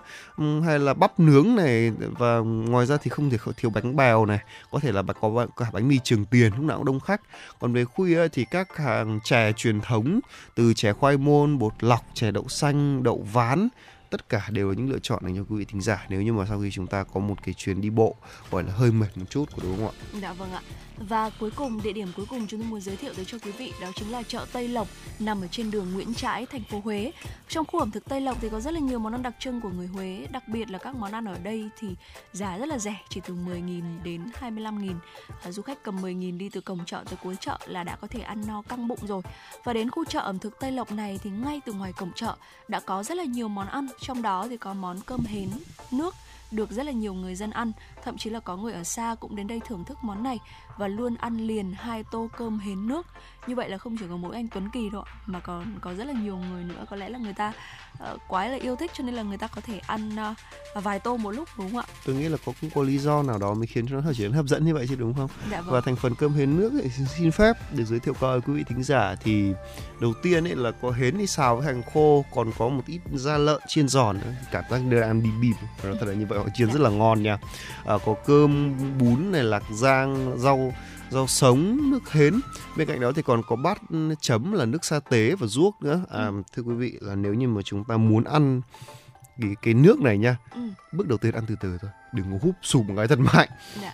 hay là bắp nướng này. Và ngoài ra thì không thể thiếu bánh bèo này, có thể là có cả bánh mì Trường Tiền, lúc nào cũng đông khách. Còn về khuya thì các hàng chè truyền thống, từ chè khoai môn, bột lọc, chè đậu xanh, đậu ván, tất cả đều là những lựa chọn dành cho quý vị thính giả nếu như mà sau khi chúng ta có một cái chuyến đi bộ gọi là hơi mệt một chút, của đúng không ạ? Dạ vâng ạ. Và cuối cùng, địa điểm cuối cùng chúng tôi muốn giới thiệu tới cho quý vị đó chính là chợ Tây Lộc nằm ở trên đường Nguyễn Trãi, thành phố Huế. Trong khu ẩm thực Tây Lộc thì có rất là nhiều món ăn đặc trưng của người Huế, đặc biệt là các món ăn ở đây thì giá rất là rẻ, chỉ từ 10.000 đến 25.000. Du khách cầm 10.000 đi từ cổng chợ tới cuối chợ là đã có thể ăn no căng bụng rồi. Và đến khu chợ ẩm thực Tây Lộc này thì ngay từ ngoài cổng chợ đã có rất là nhiều món ăn, trong đó thì có món cơm hến nước được rất là nhiều người dân ăn, thậm chí là có người ở xa cũng đến đây thưởng thức món này và luôn ăn liền 2 tô cơm hến nước. Như vậy là không chỉ có mỗi anh Tuấn Kỳ đâu mà còn có rất là nhiều người nữa, có lẽ là người ta quá là yêu thích cho nên là người ta có thể ăn vài tô một lúc, đúng không ạ? Tôi nghĩ là cũng có lý do nào đó mới khiến cho nó trở nên hấp dẫn như vậy chứ, đúng không? Dạ vâng. Và thành phần cơm hến nước ấy, xin phép để giới thiệu coi quý vị thính giả thì đầu tiên ấy là có hến đi xào với hành khô, còn có một ít da lợn chiên giòn nữa, cảm giác đưa ăn bìm bìm, nó thật là như vậy, họ chiên rất là ngon nha. Có cơm bún này, lạc rang, rau rau sống, nước hến. Bên cạnh đó thì còn có bát chấm là nước sa tế và ruốc nữa. Thưa quý vị, là nếu như mà chúng ta muốn ăn cái nước này nha, bước đầu tiên ăn từ từ thôi, đừng có húp sụp một cái thật mạnh,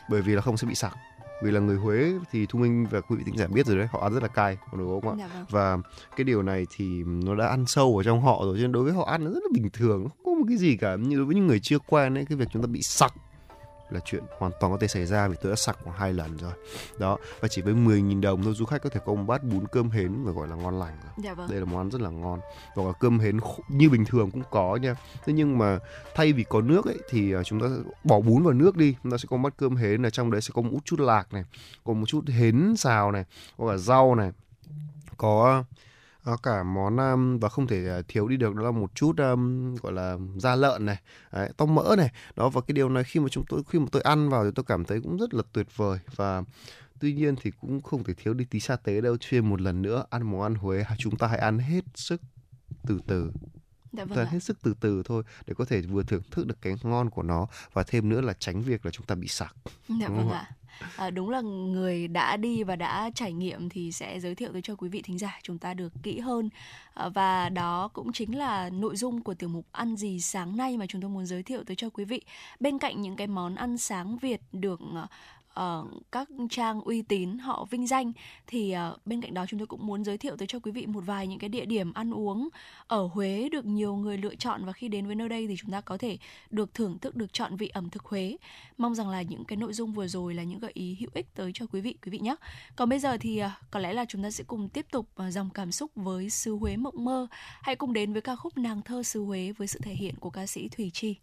bởi vì là không sẽ bị sặc. Vì là người Huế thì Thu Minh và quý vị thính giả biết rồi đấy, họ ăn rất là cay, đúng không ạ? Vâng. Và cái điều này thì nó đã ăn sâu vào trong họ rồi, cho nên đối với họ ăn nó rất là bình thường, không có một cái gì cả. Nhưng đối với những người chưa quen ấy, cái việc chúng ta bị sặc là chuyện hoàn toàn có thể xảy ra, vì tôi đã sặc khoảng 2 lần rồi. Đó, và chỉ với 10.000 đồng thôi, du khách có thể có một bát bún cơm hến và gọi là ngon lành. Dạ vâng. Đây là món ăn rất là ngon. Và cơm hến như bình thường cũng có nha. Thế nhưng mà thay vì có nước ấy thì chúng ta bỏ bún vào nước đi, chúng ta sẽ có bát cơm hến, là trong đấy sẽ có một chút lạc này, có một chút hến xào này, có cả rau này, có cả món và không thể thiếu đi được đó là một chút gọi là da lợn này, tóc mỡ này. Đó, và cái điều này khi mà tôi ăn vào thì tôi cảm thấy cũng rất là tuyệt vời. Và tuy nhiên thì cũng không thể thiếu đi tí sa tế đâu. Chuyên một lần nữa, ăn món ăn Huế chúng ta hãy ăn hết sức từ từ. Dạ vâng, hết sức từ từ thôi để có thể vừa thưởng thức được cái ngon của nó và thêm nữa là tránh việc là chúng ta bị sặc. Dạ vâng ạ. Đúng là người đã đi và đã trải nghiệm thì sẽ giới thiệu tới cho quý vị thính giả chúng ta được kỹ hơn. Và đó cũng chính là nội dung của tiểu mục Ăn gì sáng nay mà chúng tôi muốn giới thiệu tới cho quý vị. Bên cạnh những cái món ăn sáng Việt được các trang uy tín họ vinh danh thì bên cạnh đó chúng tôi cũng muốn giới thiệu tới cho quý vị một vài những cái địa điểm ăn uống ở Huế được nhiều người lựa chọn, và khi đến với nơi đây thì chúng ta có thể được thưởng thức được trọn vị ẩm thực Huế. Mong rằng là những cái nội dung vừa rồi là những gợi ý hữu ích tới cho quý vị nhé. Còn bây giờ thì có lẽ là chúng ta sẽ cùng tiếp tục dòng cảm xúc với xứ Huế mộng mơ. Hãy cùng đến với ca khúc Nàng thơ xứ Huế với sự thể hiện của ca sĩ Thùy Chi.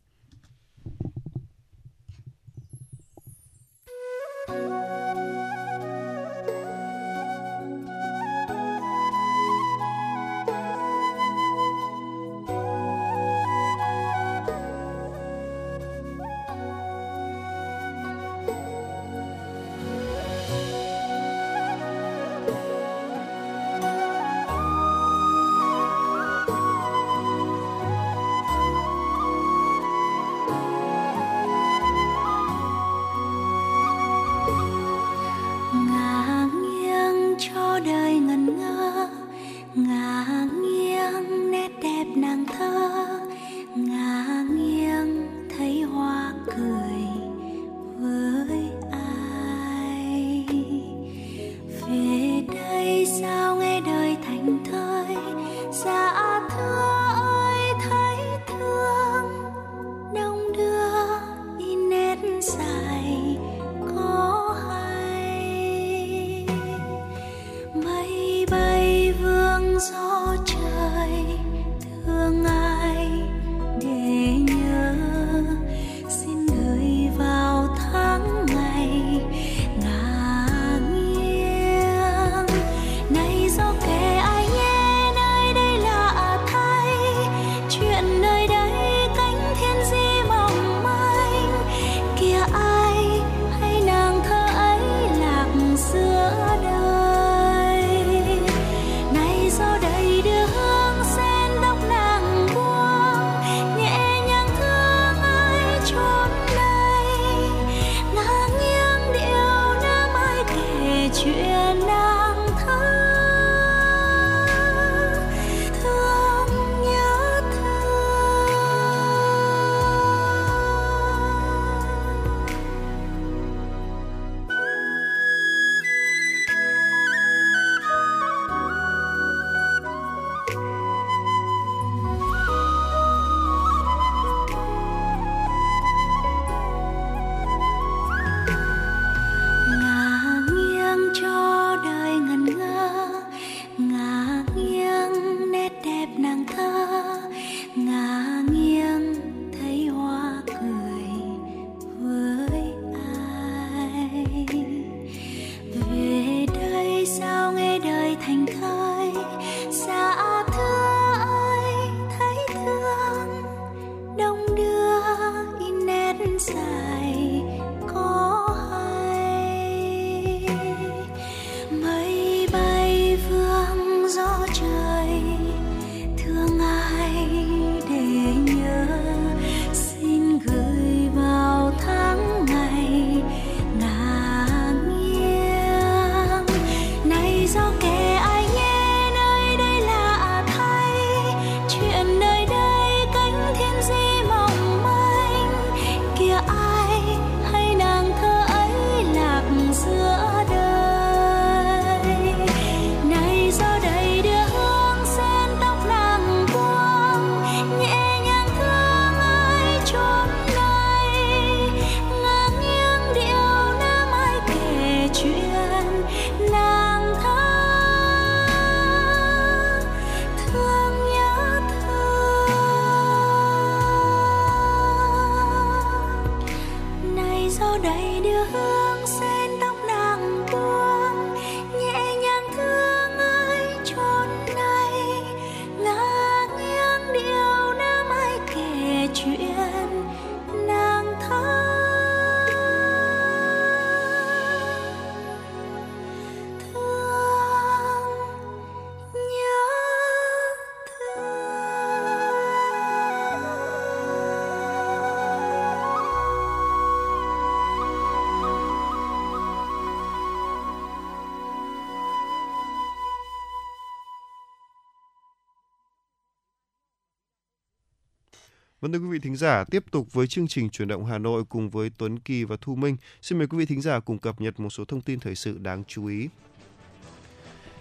Vâng, thưa quý vị thính giả, tiếp tục với chương trình Chuyển động Hà Nội cùng với Tuấn Kỳ và Thu Minh. Xin mời quý vị thính giả cùng cập nhật một số thông tin thời sự đáng chú ý.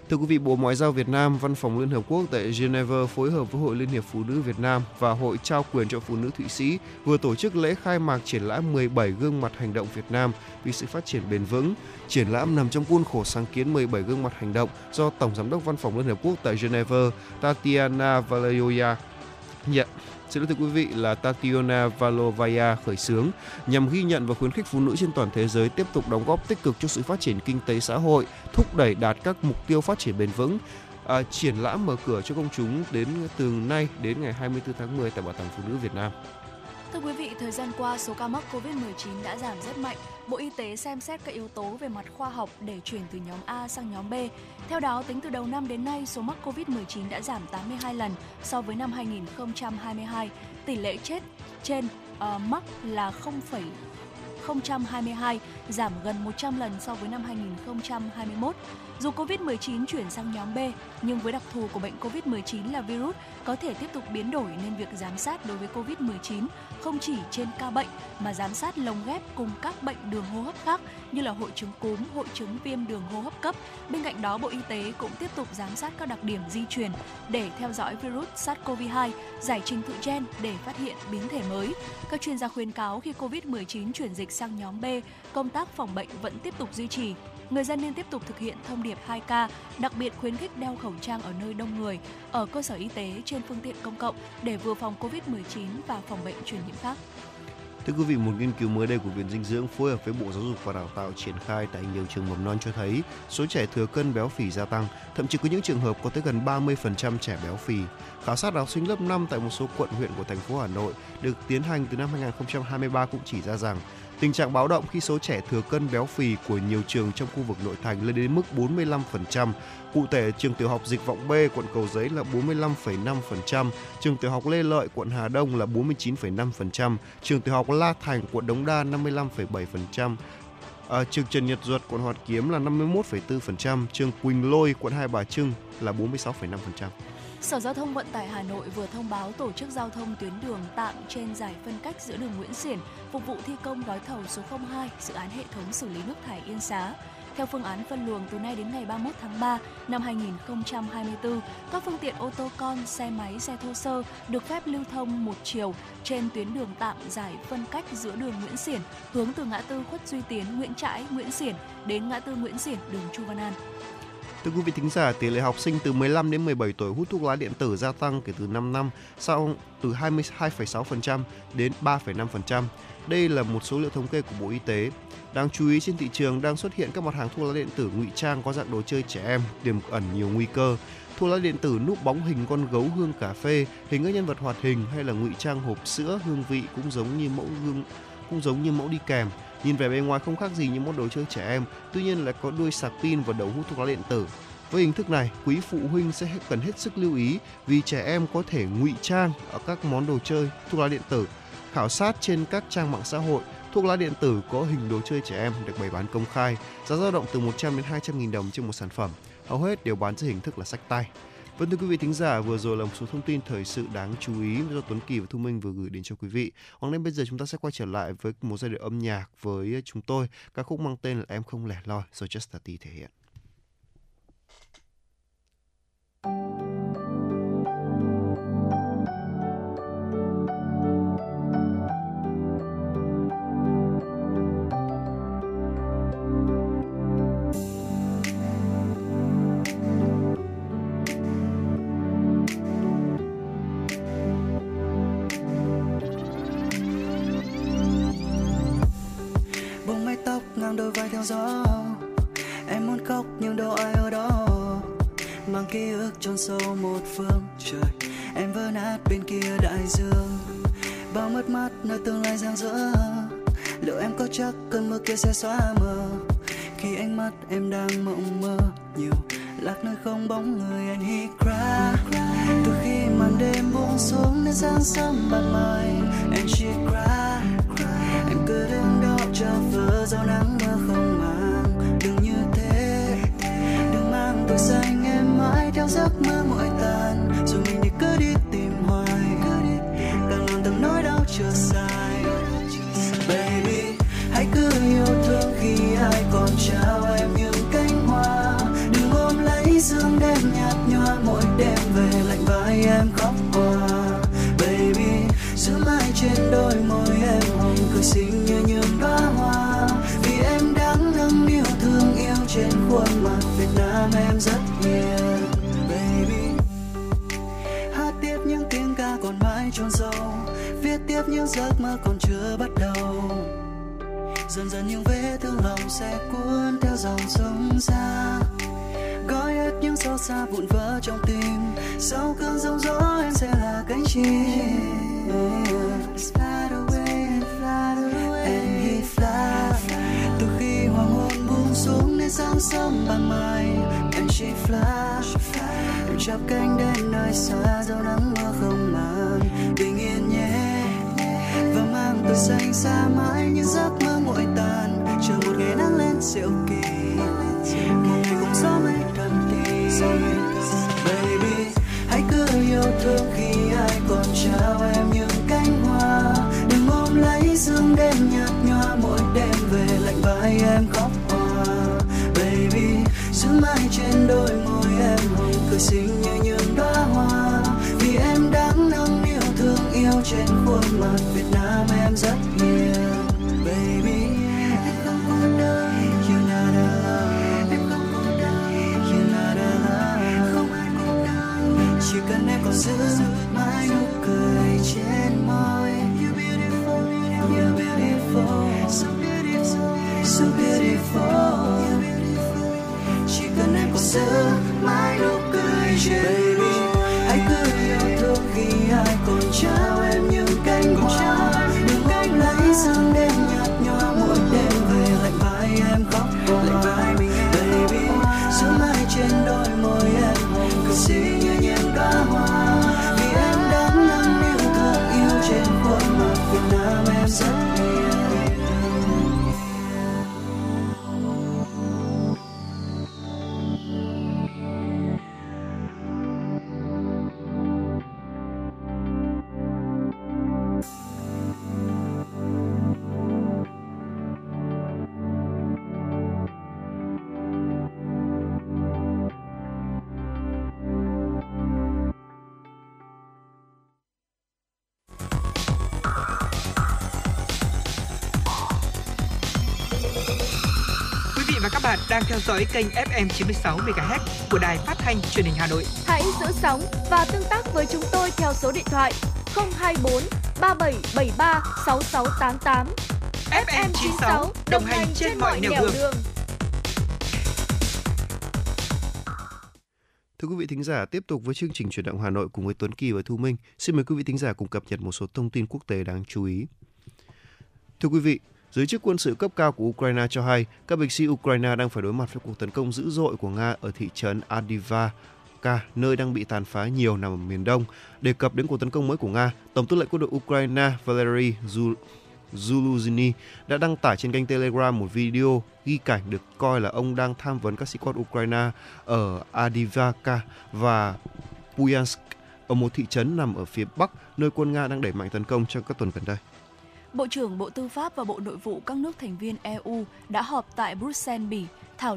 Thưa quý vị, Bộ Ngoại giao Việt Nam, Văn phòng Liên Hợp Quốc tại Geneva phối hợp với Hội Liên hiệp Phụ nữ Việt Nam và Hội Trao quyền cho Phụ nữ Thụy Sĩ vừa tổ chức lễ khai mạc triển lãm 17 gương mặt hành động Việt Nam vì sự phát triển bền vững. Triển lãm nằm trong khuôn khổ sáng kiến 17 gương mặt hành động do Tổng Giám đốc Văn phòng Liên Hợp Quốc tại Geneva Tatiana Valovaya Tatiana Valovaya khởi xướng, nhằm ghi nhận và khuyến khích phụ nữ trên toàn thế giới tiếp tục đóng góp tích cực cho sự phát triển kinh tế xã hội, thúc đẩy đạt các mục tiêu phát triển bền vững. Triển lãm mở cửa cho công chúng từ nay đến ngày 24 tháng 10 tại Bảo tàng Phụ nữ Việt Nam. Thưa quý vị, thời gian qua, số ca mắc COVID-19 đã giảm rất mạnh. Bộ Y tế xem xét các yếu tố về mặt khoa học để chuyển từ nhóm A sang nhóm B. Theo đó, tính từ đầu năm đến nay, số mắc COVID-19 đã giảm 82 lần so với năm 2022. Tỷ lệ chết trên mắc là 0,022, giảm gần 100 lần so với năm 2021. Dù COVID-19 chuyển sang nhóm B, nhưng với đặc thù của bệnh COVID-19 là virus có thể tiếp tục biến đổi nên việc giám sát đối với COVID-19 không chỉ trên ca bệnh mà giám sát lồng ghép cùng các bệnh đường hô hấp khác như là hội chứng cúm, hội chứng viêm đường hô hấp cấp. Bên cạnh đó, Bộ Y tế cũng tiếp tục giám sát các đặc điểm di truyền để theo dõi virus SARS-CoV-2, giải trình tự gen để phát hiện biến thể mới. Các chuyên gia khuyến cáo khi COVID-19 chuyển dịch sang nhóm B, công tác phòng bệnh vẫn tiếp tục duy trì. Người dân nên tiếp tục thực hiện thông điệp 2K, đặc biệt khuyến khích đeo khẩu trang ở nơi đông người, ở cơ sở y tế, trên phương tiện công cộng để vừa phòng COVID-19 và phòng bệnh truyền nhiễm khác. Thưa quý vị, một nghiên cứu mới đây của Viện Dinh dưỡng phối hợp với Bộ Giáo dục và Đào tạo triển khai tại nhiều trường mầm non cho thấy số trẻ thừa cân béo phì gia tăng, thậm chí có những trường hợp có tới gần 30% trẻ béo phì. Khảo sát học sinh lớp 5 tại một số quận huyện của thành phố Hà Nội được tiến hành từ năm 2023 cũng chỉ ra rằng tình trạng báo động khi số trẻ thừa cân béo phì của nhiều trường trong khu vực nội thành lên đến mức 45%. Cụ thể, trường tiểu học Dịch Vọng B, quận Cầu Giấy là 45,5%, trường tiểu học Lê Lợi, quận Hà Đông là 49,5%, trường tiểu học La Thành, quận Đống Đa 55,7%, trường Trần Nhật Duật, quận Hoạt Kiếm là 51,4%, trường Quỳnh Lôi, quận Hai Bà Trưng là 46,5%. Sở Giao thông Vận tải Hà Nội vừa thông báo tổ chức giao thông tuyến đường tạm trên giải phân cách giữa đường Nguyễn Xiển phục vụ thi công gói thầu số 02 dự án hệ thống xử lý nước thải Yên Xá. Theo phương án phân luồng từ nay đến ngày 31 tháng 3 năm 2024, các phương tiện ô tô con, xe máy, xe thô sơ được phép lưu thông một chiều trên tuyến đường tạm giải phân cách giữa đường Nguyễn Xiển hướng từ ngã tư Khuất Duy Tiến, Nguyễn Trãi, Nguyễn Xiển đến ngã tư Nguyễn Xiển, đường Chu Văn An. Thưa quý vị thính giả, tỷ lệ học sinh từ 15 đến 17 tuổi hút thuốc lá điện tử gia tăng kể từ 5 năm, sau từ 22,6% đến 3,5%. Đây là một số liệu thống kê của Bộ Y tế. Đáng chú ý, trên thị trường đang xuất hiện các mặt hàng thuốc lá điện tử ngụy trang có dạng đồ chơi trẻ em, tiềm ẩn nhiều nguy cơ. Thuốc lá điện tử núp bóng hình con gấu hương cà phê, hình các nhân vật hoạt hình hay là ngụy trang hộp sữa hương vị cũng giống như mẫu đi kèm. Nhìn vẻ bên ngoài không khác gì những món đồ chơi trẻ em, tuy nhiên lại có đuôi sạc pin và đầu hút thuốc lá điện tử. Với hình thức này, quý phụ huynh sẽ cần hết sức lưu ý vì trẻ em có thể ngụy trang ở các món đồ chơi thuốc lá điện tử. Khảo sát trên các trang mạng xã hội, thuốc lá điện tử có hình đồ chơi trẻ em được bày bán công khai, giá dao động từ 100 đến 200.000 đồng trên một sản phẩm, hầu hết đều bán dưới hình thức là xách tay. Vâng, thưa quý vị thính giả, vừa rồi là một số thông tin thời sự đáng chú ý do Tuấn Kỳ và Thu Minh vừa gửi đến cho quý vị. Còn đến bây giờ chúng ta sẽ quay trở lại với một giai điệu âm nhạc với chúng tôi. Ca khúc mang tên là Em Không Lẻ Loi do Trastevere thể hiện. Đôi vai theo gió, em muốn khóc nhưng đâu ai ở đó. Mang ký ức chôn sâu một phương trời, em vỡ nát bên kia đại dương. Bao mất mát nơi tương lai giang dở, liệu em có chắc cơn mưa kia sẽ xóa mờ? Khi ánh mắt em đang mộng mơ nhiều, lạc nơi không bóng người anh hít cry. Từ khi màn đêm buông xuống đến sáng sớm ban mai, em chỉ cry. Em cứ đứng đó chờ vỡ gió nắng mơ không màng. Đừng như thế, đừng mang tuổi xanh em mãi theo giấc mơ mỗi tàn. Rồi mình thì cứ đi tìm hoài, càng làm từng nỗi đau chưa sai. Baby, hãy cứ yêu thương khi ai còn trao em những cánh hoa. Đừng ôm lấy sương đêm nhạt nhòa, mỗi đêm về lạnh vai em khóc hòa. Baby, giữ mãi trên đôi môi em hồng cười xinh như những đóa hoa. Vì em đáng nâng niu thương yêu trên khuôn mặt Việt Nam em rất hiền. Baby, hát tiếp những tiếng ca còn mãi trôn sâu, viết tiếp những giấc mơ còn chưa bắt đầu. Dần dần những vết thương lòng sẽ cuốn theo dòng sông xa, gói hết những xót xa vụn vỡ trong tim. Sau cơn giông gió em sẽ là cánh chim. Fly away and fly away and he fly. Từ khi hoàng hôn buông xuống đến sáng sớm ban mai, em chỉ fly. Em chắp cánh đến nơi xa dẫu nắng mưa không màn bình yên nhé. Và mang từ xanh xa mãi những giấc mơ nguội tàn, chờ một ngày nắng lên diệu kỳ, một ngày cũng gió mây thầm thì. Baby, hãy cứ yêu thương khi ai còn trao em những cánh hoa. Đừng ôm lấy sương đêm nhạt nhòa, mỗi đêm về lạnh vai em khóc hòa. Baby, giữ mãi trên đôi môi em hồng cười xinh như những đóa hoa. Vì em đáng nâng niu thương yêu trên khuôn mặt Việt Nam em rất hiền. Baby, em không cô đơn, you're not alone. Em không cô đơn, you're not alone. Không ai cô đơn, chỉ cần em còn giữ mãi nụ cười trên môi. You're beautiful, you're beautiful, so beautiful, so beautiful. Chỉ cần em còn giữ mãi nụ cười trên môi. Hãy cứ yêu thương khi ai còn trao em những cánh hoa. Đừng ôm lấy sương đêm nhạt nhòa, mỗi đêm về lạnh vai em khóc hòa. Baby, giữ mãi trên đôi môi em hồng cười xinh như những đóa hoa. Vì em đáng nâng niu thương yêu trên khuôn mặt Việt Nam em rất hiền. Bạn đang theo dõi kênh FM 96MHz của Đài Phát thanh Truyền hình Hà Nội. Hãy giữ sóng và tương tác với chúng tôi theo số điện thoại 024 3773 6688. FM 96 đồng hành trên mọi nẻo đường. Thưa quý vị thính giả, tiếp tục với chương trình Chuyển động Hà Nội cùng với Tuấn Kỳ và Thu Minh. Xin mời quý vị thính giả cùng cập nhật một số thông tin quốc tế đáng chú ý. Thưa quý vị, giới chức quân sự cấp cao của Ukraine cho hay các binh sĩ Ukraine đang phải đối mặt với cuộc tấn công dữ dội của Nga ở thị trấn Avdiivka, nơi đang bị tàn phá nhiều nằm ở miền đông. Đề cập đến cuộc tấn công mới của Nga, Tổng tư lệnh quân đội Ukraine Valeriy Zaluzhny đã đăng tải trên kênh Telegram một video ghi cảnh được coi là ông đang tham vấn các sĩ quan Ukraine ở Avdiivka và Puyansk, ở một thị trấn nằm ở phía bắc nơi quân Nga đang đẩy mạnh tấn công trong các tuần gần đây. Bộ trưởng Bộ Tư pháp và Bộ Nội vụ các nước thành viên EU đã họp tại Bruxelles, Bỉ, thảo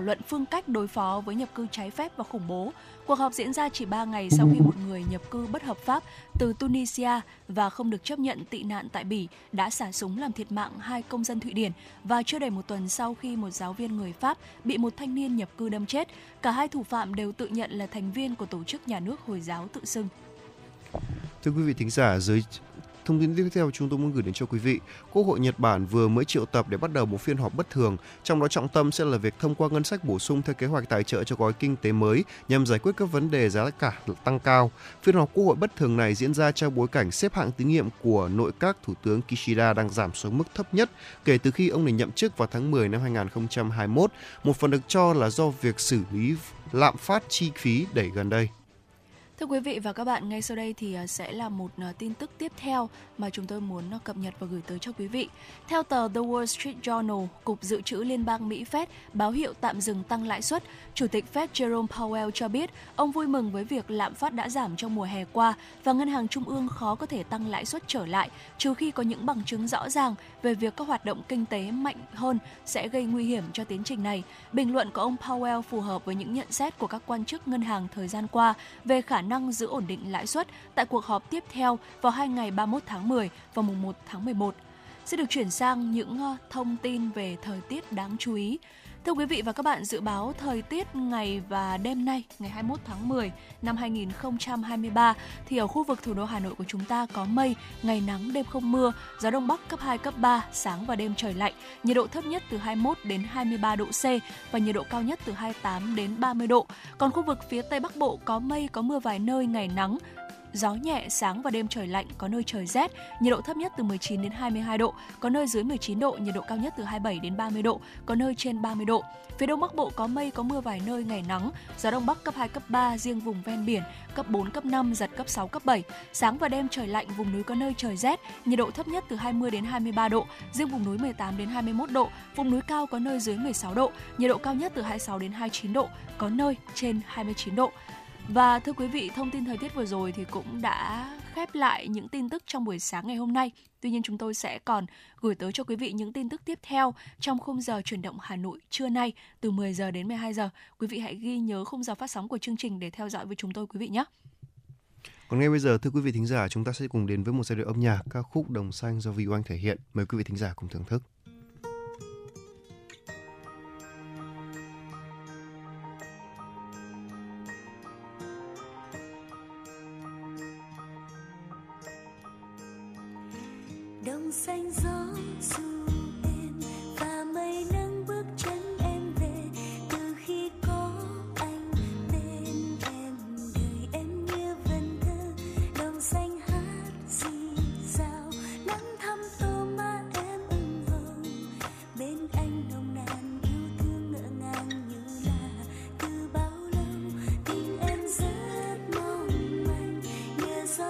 luận phương cách đối phó với nhập cư trái phép và khủng bố. Cuộc họp diễn ra chỉ 3 ngày sau khi một người nhập cư bất hợp pháp từ Tunisia và không được chấp nhận tị nạn tại Bỉ đã xả súng làm thiệt mạng 2 công dân Thụy Điển, và chưa đầy một tuần sau khi một giáo viên người Pháp bị một thanh niên nhập cư đâm chết. Cả hai thủ phạm đều tự nhận là thành viên của tổ chức nhà nước Hồi giáo tự xưng. Thưa quý vị thính giả, thông tin tiếp theo chúng tôi muốn gửi đến cho quý vị. Quốc hội Nhật Bản vừa mới triệu tập để bắt đầu một phiên họp bất thường, trong đó trọng tâm sẽ là việc thông qua ngân sách bổ sung theo kế hoạch tài trợ cho gói kinh tế mới nhằm giải quyết các vấn đề giá cả tăng cao. Phiên họp Quốc hội bất thường này diễn ra trong bối cảnh xếp hạng tín nhiệm của nội các Thủ tướng Kishida đang giảm xuống mức thấp nhất kể từ khi ông này nhậm chức vào tháng 10 năm 2021, một phần được cho là do việc xử lý lạm phát chi phí đẩy gần đây. Thưa quý vị và các bạn, ngay sau đây thì sẽ là một tin tức tiếp theo mà chúng tôi muốn cập nhật và gửi tới cho quý vị. Theo tờ The Wall Street Journal, Cục Dự trữ Liên bang Mỹ Fed báo hiệu tạm dừng tăng lãi suất. Chủ tịch Fed Jerome Powell cho biết ông vui mừng với việc lạm phát đã giảm trong mùa hè qua và ngân hàng trung ương khó có thể tăng lãi suất trở lại trừ khi có những bằng chứng rõ ràng về việc các hoạt động kinh tế mạnh hơn sẽ gây nguy hiểm cho tiến trình này. Bình luận của ông Powell phù hợp với những nhận xét của các quan chức ngân hàng thời gian qua về khả năng giữ ổn định lãi suất tại cuộc họp tiếp theo vào 2 ngày 31 tháng 10 và mùng 1 tháng 11. Sẽ được chuyển sang những thông tin về thời tiết đáng chú ý. Thưa quý vị và các bạn, dự báo thời tiết ngày và đêm nay, ngày 21 tháng 10 năm 2023, thì ở khu vực thủ đô Hà Nội của chúng ta có mây, ngày nắng, đêm không mưa, gió Đông Bắc cấp 2, cấp 3, sáng và đêm trời lạnh, nhiệt độ thấp nhất từ 21 đến 23 độ C và nhiệt độ cao nhất từ 28 đến 30 độ. Còn khu vực phía Tây Bắc Bộ có mây, có mưa vài nơi, ngày nắng, gió nhẹ, sáng và đêm trời lạnh, có nơi trời rét, nhiệt độ thấp nhất từ 19 đến 22 độ, có nơi dưới 19 độ, nhiệt độ cao nhất từ 27 đến 30 độ, có nơi trên 30 độ. Phía Đông Bắc Bộ có mây, có mưa vài nơi, ngày nắng, gió Đông Bắc cấp 2, cấp 3, riêng vùng ven biển, cấp 4, cấp 5, giật cấp 6, cấp 7. Sáng và đêm trời lạnh, vùng núi có nơi trời rét, nhiệt độ thấp nhất từ 20 đến 23 độ, riêng vùng núi 18 đến 21 độ, vùng núi cao có nơi dưới 16 độ, nhiệt độ cao nhất từ 26 đến 29 độ, có nơi trên 29 độ. Và thưa quý vị, thông tin thời tiết vừa rồi thì cũng đã khép lại những tin tức trong buổi sáng ngày hôm nay. Tuy nhiên, chúng tôi sẽ còn gửi tới cho quý vị những tin tức tiếp theo trong khung giờ Chuyển động Hà Nội trưa nay từ 10 giờ đến 12 giờ. Quý vị hãy ghi nhớ khung giờ phát sóng của chương trình để theo dõi với chúng tôi quý vị nhé. Còn ngay bây giờ, thưa quý vị thính giả, chúng ta sẽ cùng đến với một giai điệu âm nhạc, ca khúc Đồng Xanh do Vy Oanh thể hiện. Mời quý vị thính giả cùng thưởng thức. Đồng xanh gió dù em và mây nắng bước chân em về, từ khi có anh bên em đời em như vần thơ. Đồng xanh hát gì sao nắng thăm tô má em ưng hồng, bên anh nồng nàn yêu thương ngỡ ngàng như là từ bao lâu. Tình em rất mong manh nhờ gió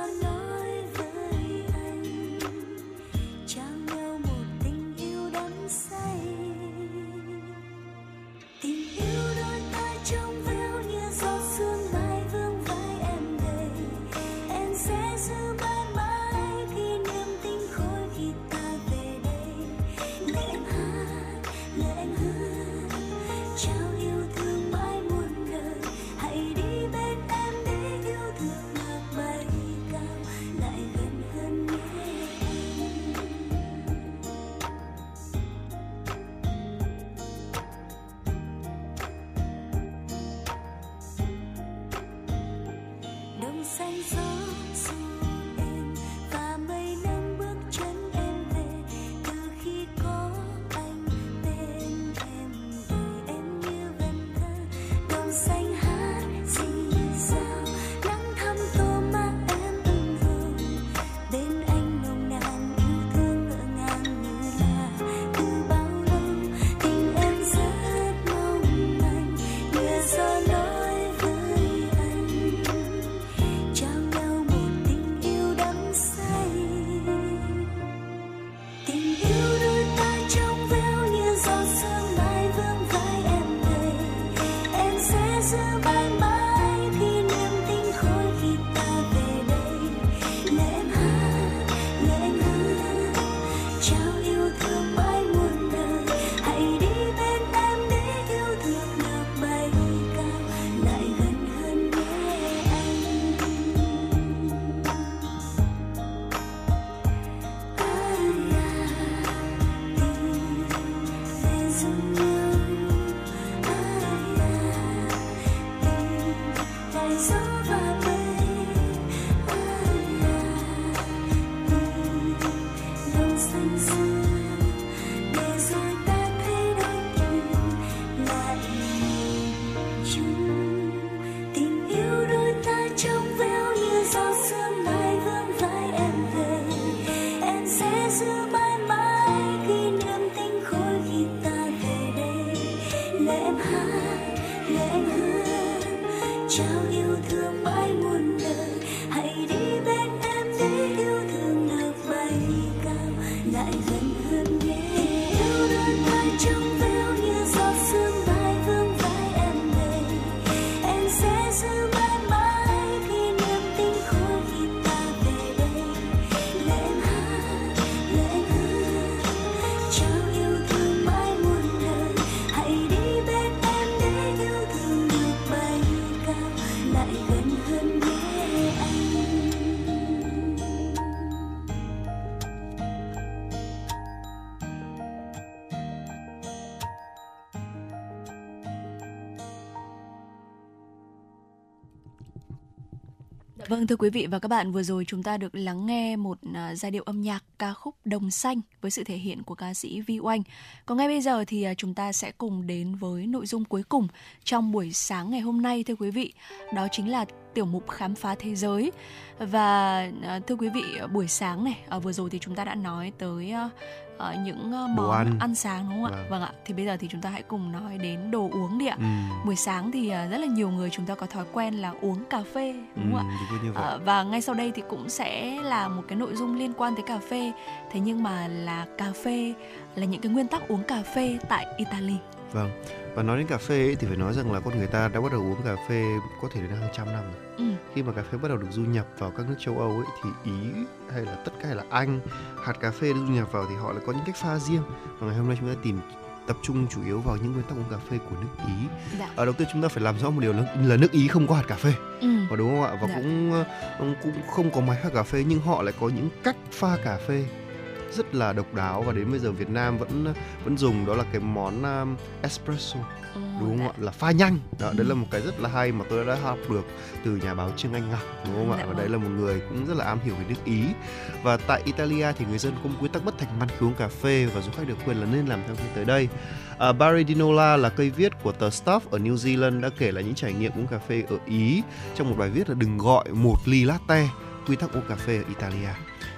Vâng, thưa quý vị và các bạn, vừa rồi chúng ta được lắng nghe một giai điệu âm nhạc ca khúc Đồng Xanh với sự thể hiện của ca sĩ Vi Oanh. Còn ngay bây giờ thì chúng ta sẽ cùng đến với nội dung cuối cùng trong buổi sáng ngày hôm nay, thưa quý vị. Đó chính là tiểu mục Khám phá thế giới. Và thưa quý vị, buổi sáng này, vừa rồi thì chúng ta đã nói tới những món ăn sáng, đúng không ạ? Vâng ạ. Thì bây giờ thì chúng ta hãy cùng nói đến đồ uống đi ạ. Buổi sáng thì rất là nhiều người chúng ta có thói quen là uống cà phê, đúng không ạ? Và ngay sau đây thì cũng sẽ là một cái nội dung liên quan tới cà phê. Thế nhưng mà là cà phê, là những cái nguyên tắc uống cà phê tại Italy. Vâng. Và nói đến cà phê ấy, thì phải nói rằng là con người ta đã bắt đầu uống cà phê có thể đến hàng trăm năm rồi. Khi mà cà phê bắt đầu được du nhập vào các nước châu Âu ấy, thì Ý hay là tất cả hay là Anh, hạt cà phê được du nhập vào thì họ lại có những cách pha riêng. Và ngày hôm nay chúng ta tập trung chủ yếu vào những nguyên tắc uống cà phê của nước Ý. Ở đầu tiên chúng ta phải làm rõ một điều là nước Ý không có hạt cà phê, và đúng không ạ? Và cũng không có máy pha cà phê, nhưng họ lại có những cách pha cà phê rất là độc đáo, và đến bây giờ Việt Nam vẫn dùng, đó là cái món espresso, đúng không ạ? Là pha nhanh. Đấy là một cái rất là hay mà tôi đã học được từ nhà báo Trương Anh Ngọc, đúng không ạ? Và đấy là một người cũng rất là am hiểu về nước Ý. Và tại Italia thì người dân cũng quy tắc bất thành văn khi uống cà phê, và du khách được khuyên là nên làm theo khi tới đây. Barry là cây viết của tờ Staff ở New Zealand đã kể là những trải nghiệm uống cà phê ở Ý trong một bài viết là đừng gọi một ly latte, quy tắc uống cà phê ở Italia.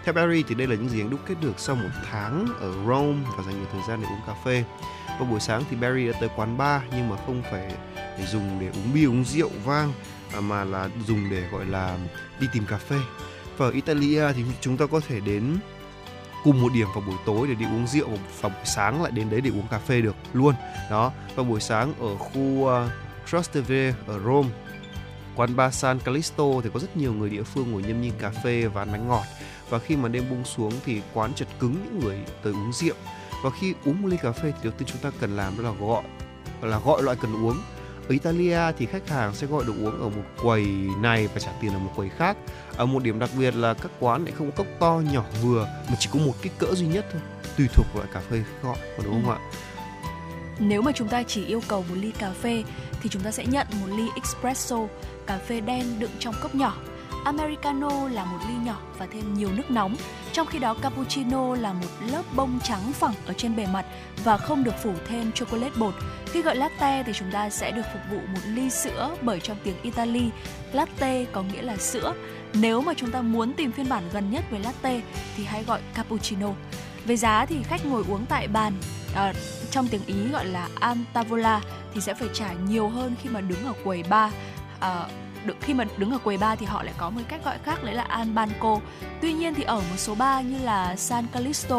Theo Barry thì đây là những gì anh đúc kết được sau một tháng ở Rome và dành nhiều thời gian để uống cà phê. Vào buổi sáng thì Barry đã tới quán bar, nhưng mà không phải để dùng để uống bia, uống rượu vang, mà là dùng để gọi là đi tìm cà phê. Và ở Italia thì chúng ta có thể đến cùng một điểm vào buổi tối để đi uống rượu, và buổi sáng lại đến đấy để uống cà phê được luôn. Đó, vào buổi sáng ở khu Trastevere ở Rome, quán bar San Calisto thì có rất nhiều người địa phương ngồi nhâm nhi cà phê và ăn bánh ngọt. Và khi mà đêm buông xuống thì quán chật cứng những người tới uống rượu. Và khi uống một ly cà phê thì đầu tiên chúng ta cần làm đó là gọi loại cần uống. Ở Italia thì khách hàng sẽ gọi đồ uống ở một quầy này và trả tiền ở một quầy khác. Ở một điểm đặc biệt là các quán lại không có cốc to nhỏ vừa, mà chỉ có một kích cỡ duy nhất thôi, tùy thuộc vào loại cà phê gọi, đúng không ạ? Nếu mà chúng ta chỉ yêu cầu một ly cà phê thì chúng ta sẽ nhận một ly espresso, cà phê đen đựng trong cốc nhỏ. Americano là một ly nhỏ và thêm nhiều nước nóng. Trong khi đó cappuccino là một lớp bông trắng phẳng ở trên bề mặt và không được phủ thêm chocolate bột. Khi gọi latte thì chúng ta sẽ được phục vụ một ly sữa, bởi trong tiếng Italy, latte có nghĩa là sữa. Nếu mà chúng ta muốn tìm phiên bản gần nhất với latte thì hãy gọi cappuccino. Về giá thì khách ngồi uống tại bàn, trong tiếng Ý gọi là antavola, thì sẽ phải trả nhiều hơn khi mà đứng ở quầy bar. Khi mà đứng ở quầy bar thì họ lại có một cách gọi khác, đấy là al banco. Tuy nhiên thì ở một số bar như là San Calisto,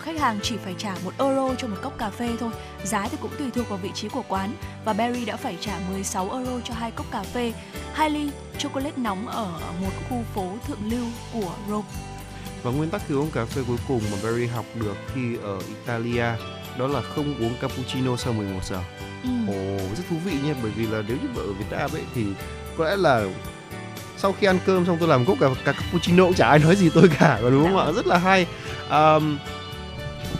khách hàng chỉ phải trả 1 euro cho một cốc cà phê thôi. Giá thì cũng tùy thuộc vào vị trí của quán, và Barry đã phải trả 16 euro cho 2 cốc cà phê, 2 ly chocolate nóng ở một khu phố thượng lưu của Rome. Và nguyên tắc khi uống cà phê cuối cùng mà Barry học được khi ở Italia đó là không uống cappuccino sau 11 giờ. Rất thú vị nha, bởi vì là nếu như ở Việt Nam ấy thì có lẽ là sau khi ăn cơm xong tôi làm cốc cả cappuccino cũng chả ai nói gì tôi cả, đúng không ạ? Rất là hay.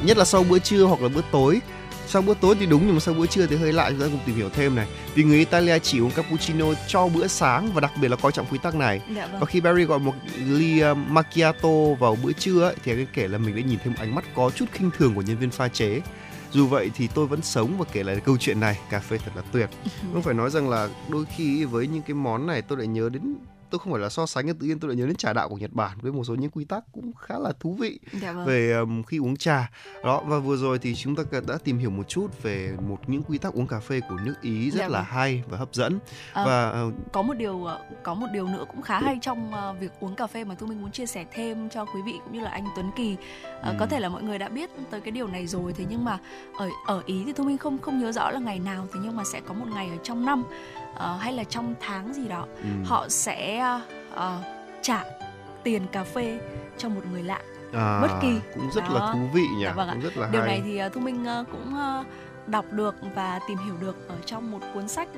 Nhất là sau bữa trưa hoặc là bữa tối. Sau bữa tối thì đúng, nhưng mà sau bữa trưa thì hơi lạ, chúng ta cùng tìm hiểu thêm này. Vì người Italia chỉ uống cappuccino cho bữa sáng, và đặc biệt là coi trọng quy tắc này. Và khi Barry gọi một ly macchiato vào bữa trưa ấy, thì anh ấy kể là mình đã nhìn thấy một ánh mắt có chút khinh thường của nhân viên pha chế. Dù vậy thì tôi vẫn sống và kể lại câu chuyện này. Cà phê thật là tuyệt. Không phải nói rằng là đôi khi với những cái món này tôi lại nhớ đến, tôi không phải là so sánh, tự nhiên tôi lại nhớ đến trà đạo của Nhật Bản với một số những quy tắc cũng khá là thú vị về khi uống trà. Đó, và vừa rồi thì chúng ta đã tìm hiểu một chút về một những quy tắc uống cà phê của nước Ý rất là hay và hấp dẫn. Và có một điều nữa cũng khá hay trong việc uống cà phê mà tôi mình muốn chia sẻ thêm cho quý vị cũng như là anh Tuấn Kỳ. Có thể là mọi người đã biết tới cái điều này rồi, thế nhưng mà ở Ý thì tôi mình không nhớ rõ là ngày nào, thế nhưng mà sẽ có một ngày ở trong năm hay là trong tháng gì đó, họ sẽ trả tiền cà phê cho một người lạ bất kỳ. Cũng rất đó là thú vị nhỉ. Cũng rất là điều hay. Này thì Thu Minh cũng đọc được và tìm hiểu được ở trong một cuốn sách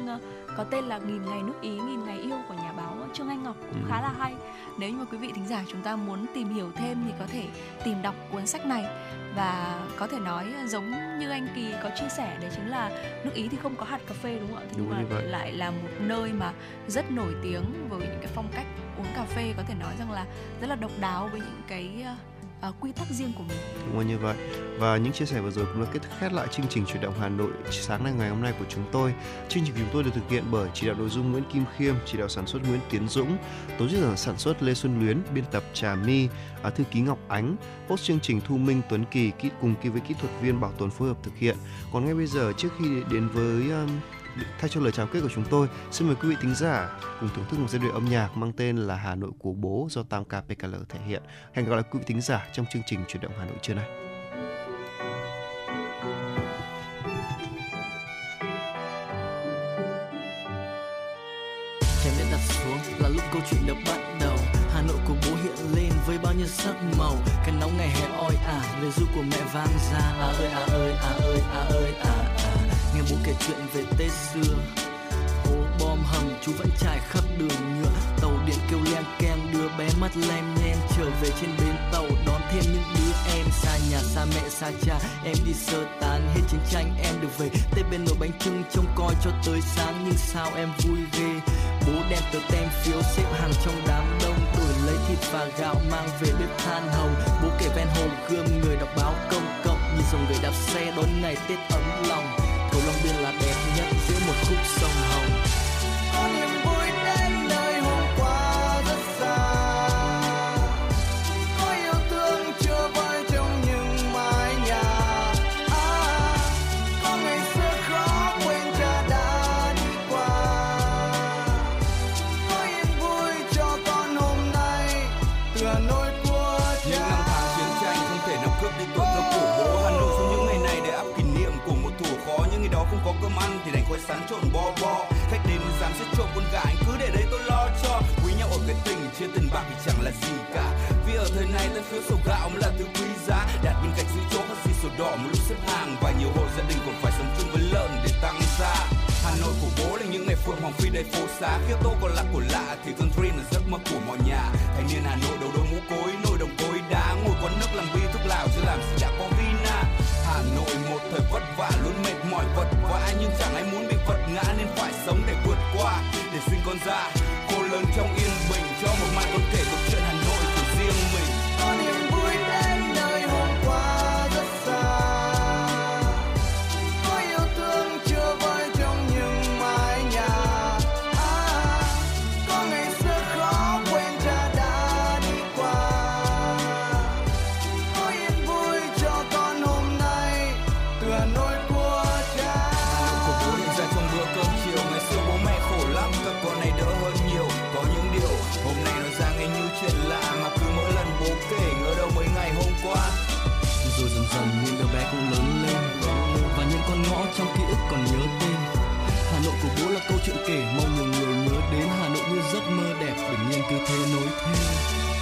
có tên là Nghìn Ngày Nước Ý, Nghìn Ngày Yêu của nhà báo Trương Anh Ngọc, cũng khá là hay. Nếu như mà quý vị thính giả chúng ta muốn tìm hiểu thêm thì có thể tìm đọc cuốn sách này. Và có thể nói giống như anh Kỳ có chia sẻ, đấy chính là nước Ý thì không có hạt cà phê, đúng không ạ? Nhưng mà lại là một nơi mà rất nổi tiếng với những cái phong cách uống cà phê có thể nói rằng là rất là độc đáo với những cái quy tắc riêng của mình. Đúng rồi, như vậy. Và những chia sẻ vừa rồi cũng đã kết thúc khép lại chương trình Chuyển động Hà Nội sáng nay ngày hôm nay của chúng tôi. Chương trình chúng tôi được thực hiện bởi chỉ đạo nội dung Nguyễn Kim Khiêm, chỉ đạo sản xuất Nguyễn Tiến Dũng, tổ chức sản xuất Lê Xuân Luyến, biên tập Trà My, thư ký Ngọc Ánh, host chương trình Thu Minh Tuấn Kỳ cùng với kỹ thuật viên Bảo Tuấn phối hợp thực hiện. Còn ngay bây giờ, trước khi đến với thay cho lời chào kết của chúng tôi, xin mời quý vị thính giả cùng thưởng thức một giai điệu âm nhạc mang tên là Hà Nội của bố do Tam Ca PKL thể hiện. Hẹn gặp lại quý vị thính giả trong chương trình Chuyển động Hà Nội trưa nay. Trái đất đặt xuống là lúc câu chuyện được bắt đầu. Hà Nội của bố hiện lên với bao nhiêu sắc màu. Cái nóng ngày hè oi ả, lời ru của mẹ vang ra. À ơi à ơi à ơi à ơi à. Nghe bố kể chuyện về Tết xưa, hố bom hầm chú vẫn trải khắp đường nhựa. Tàu điện kêu leng keng đưa bé mắt lem nhem trở về trên bến tàu đón thêm những đứa em xa nhà xa mẹ xa cha. Em đi sơ tán hết chiến tranh em được về Tết bên nồi bánh chưng trông coi cho tới sáng, nhưng sao em vui ghê. Bố đem tờ tem phiếu xếp hàng trong đám đông đổi lấy thịt và gạo mang về bếp than hồng. Bố kể ven hồ gươm người đọc báo công cộng nhìn dòng người đạp xe đón ngày Tết ấm lòng. Cầu Long Biên là đẹp nhất giữa một khúc sông Hồng. Có niềm vui đến nơi hôm qua rất xa. Có yêu thương chưa vơi trong những mái nhà. À, có ngày xưa khó quên cha đã đi qua. Có yên vui cho con hôm nay tựa nỗi của cha. Những năm tháng chiến tranh không thể nào cướp đi tuổi thơ của bố. Hà Nội trong những ngày này để áp kỷ niệm của một thủ khó. Những ngày đó không có cơm ăn thì đành khoai sắn trộn bò bò. Khách đến dám giết trộm con gái anh cứ để đấy tôi lo cho. Quý nhau ở cái tình chia tiền bạc thì chẳng là gì cả. Vì ở thời này tên phiếu sổ gạo mới là thứ quý giá. Đặt bên cạnh giữ chỗ các gì sổ đỏ một lúc xếp hàng. Và nhiều hộ gia đình còn phải sống chung với lợn để tăng ra. Hà Nội của bố là những ngày phượng hoàng phi đầy phố xá. Khi tô còn là của lạ thì con dream là giấc mơ của mọi nhà. Thanh niên Hà Nội đầu đôi mũ cối nồi đồng cối đá ngồi quán nước làm bi thuốc lào chứ làm gì đã có vina. Hà Nội một thời vất vả luôn mệt mỏi vật vã, nhưng chẳng ai muốn bị vật ngã nên phải sống để vượt qua, để sinh con ra cô lớn trong yên bình cho một mai con kể câu chuyện Hà Nội của riêng mình. Có niềm vui đến nơi hôm qua rất xa. Có yêu thương chưa vơi trong những mái nhà. À, có ngày xưa khó quên cha đã đi qua. Có yên vui cho con hôm nay tựa nỗi của cha. Của bố hiện ra trong bữa cơm chiều. Ngày xưa bố mẹ khổ lắm, các con này đỡ hơn nhiều. Có những điều hôm nay nó ra nghe như chuyện lạ, mà cứ mỗi lần bố kể ngỡ đâu mấy ngày hôm qua. Rồi dần dần những đứa bé cũng lớn lên, và những con ngõ trong ký ức còn nhớ tên. Hà Nội của bố là câu chuyện kể mong nhiều người nhớ đến. Hà Nội như giấc mơ đẹp bình yên cứ thế nối thêm.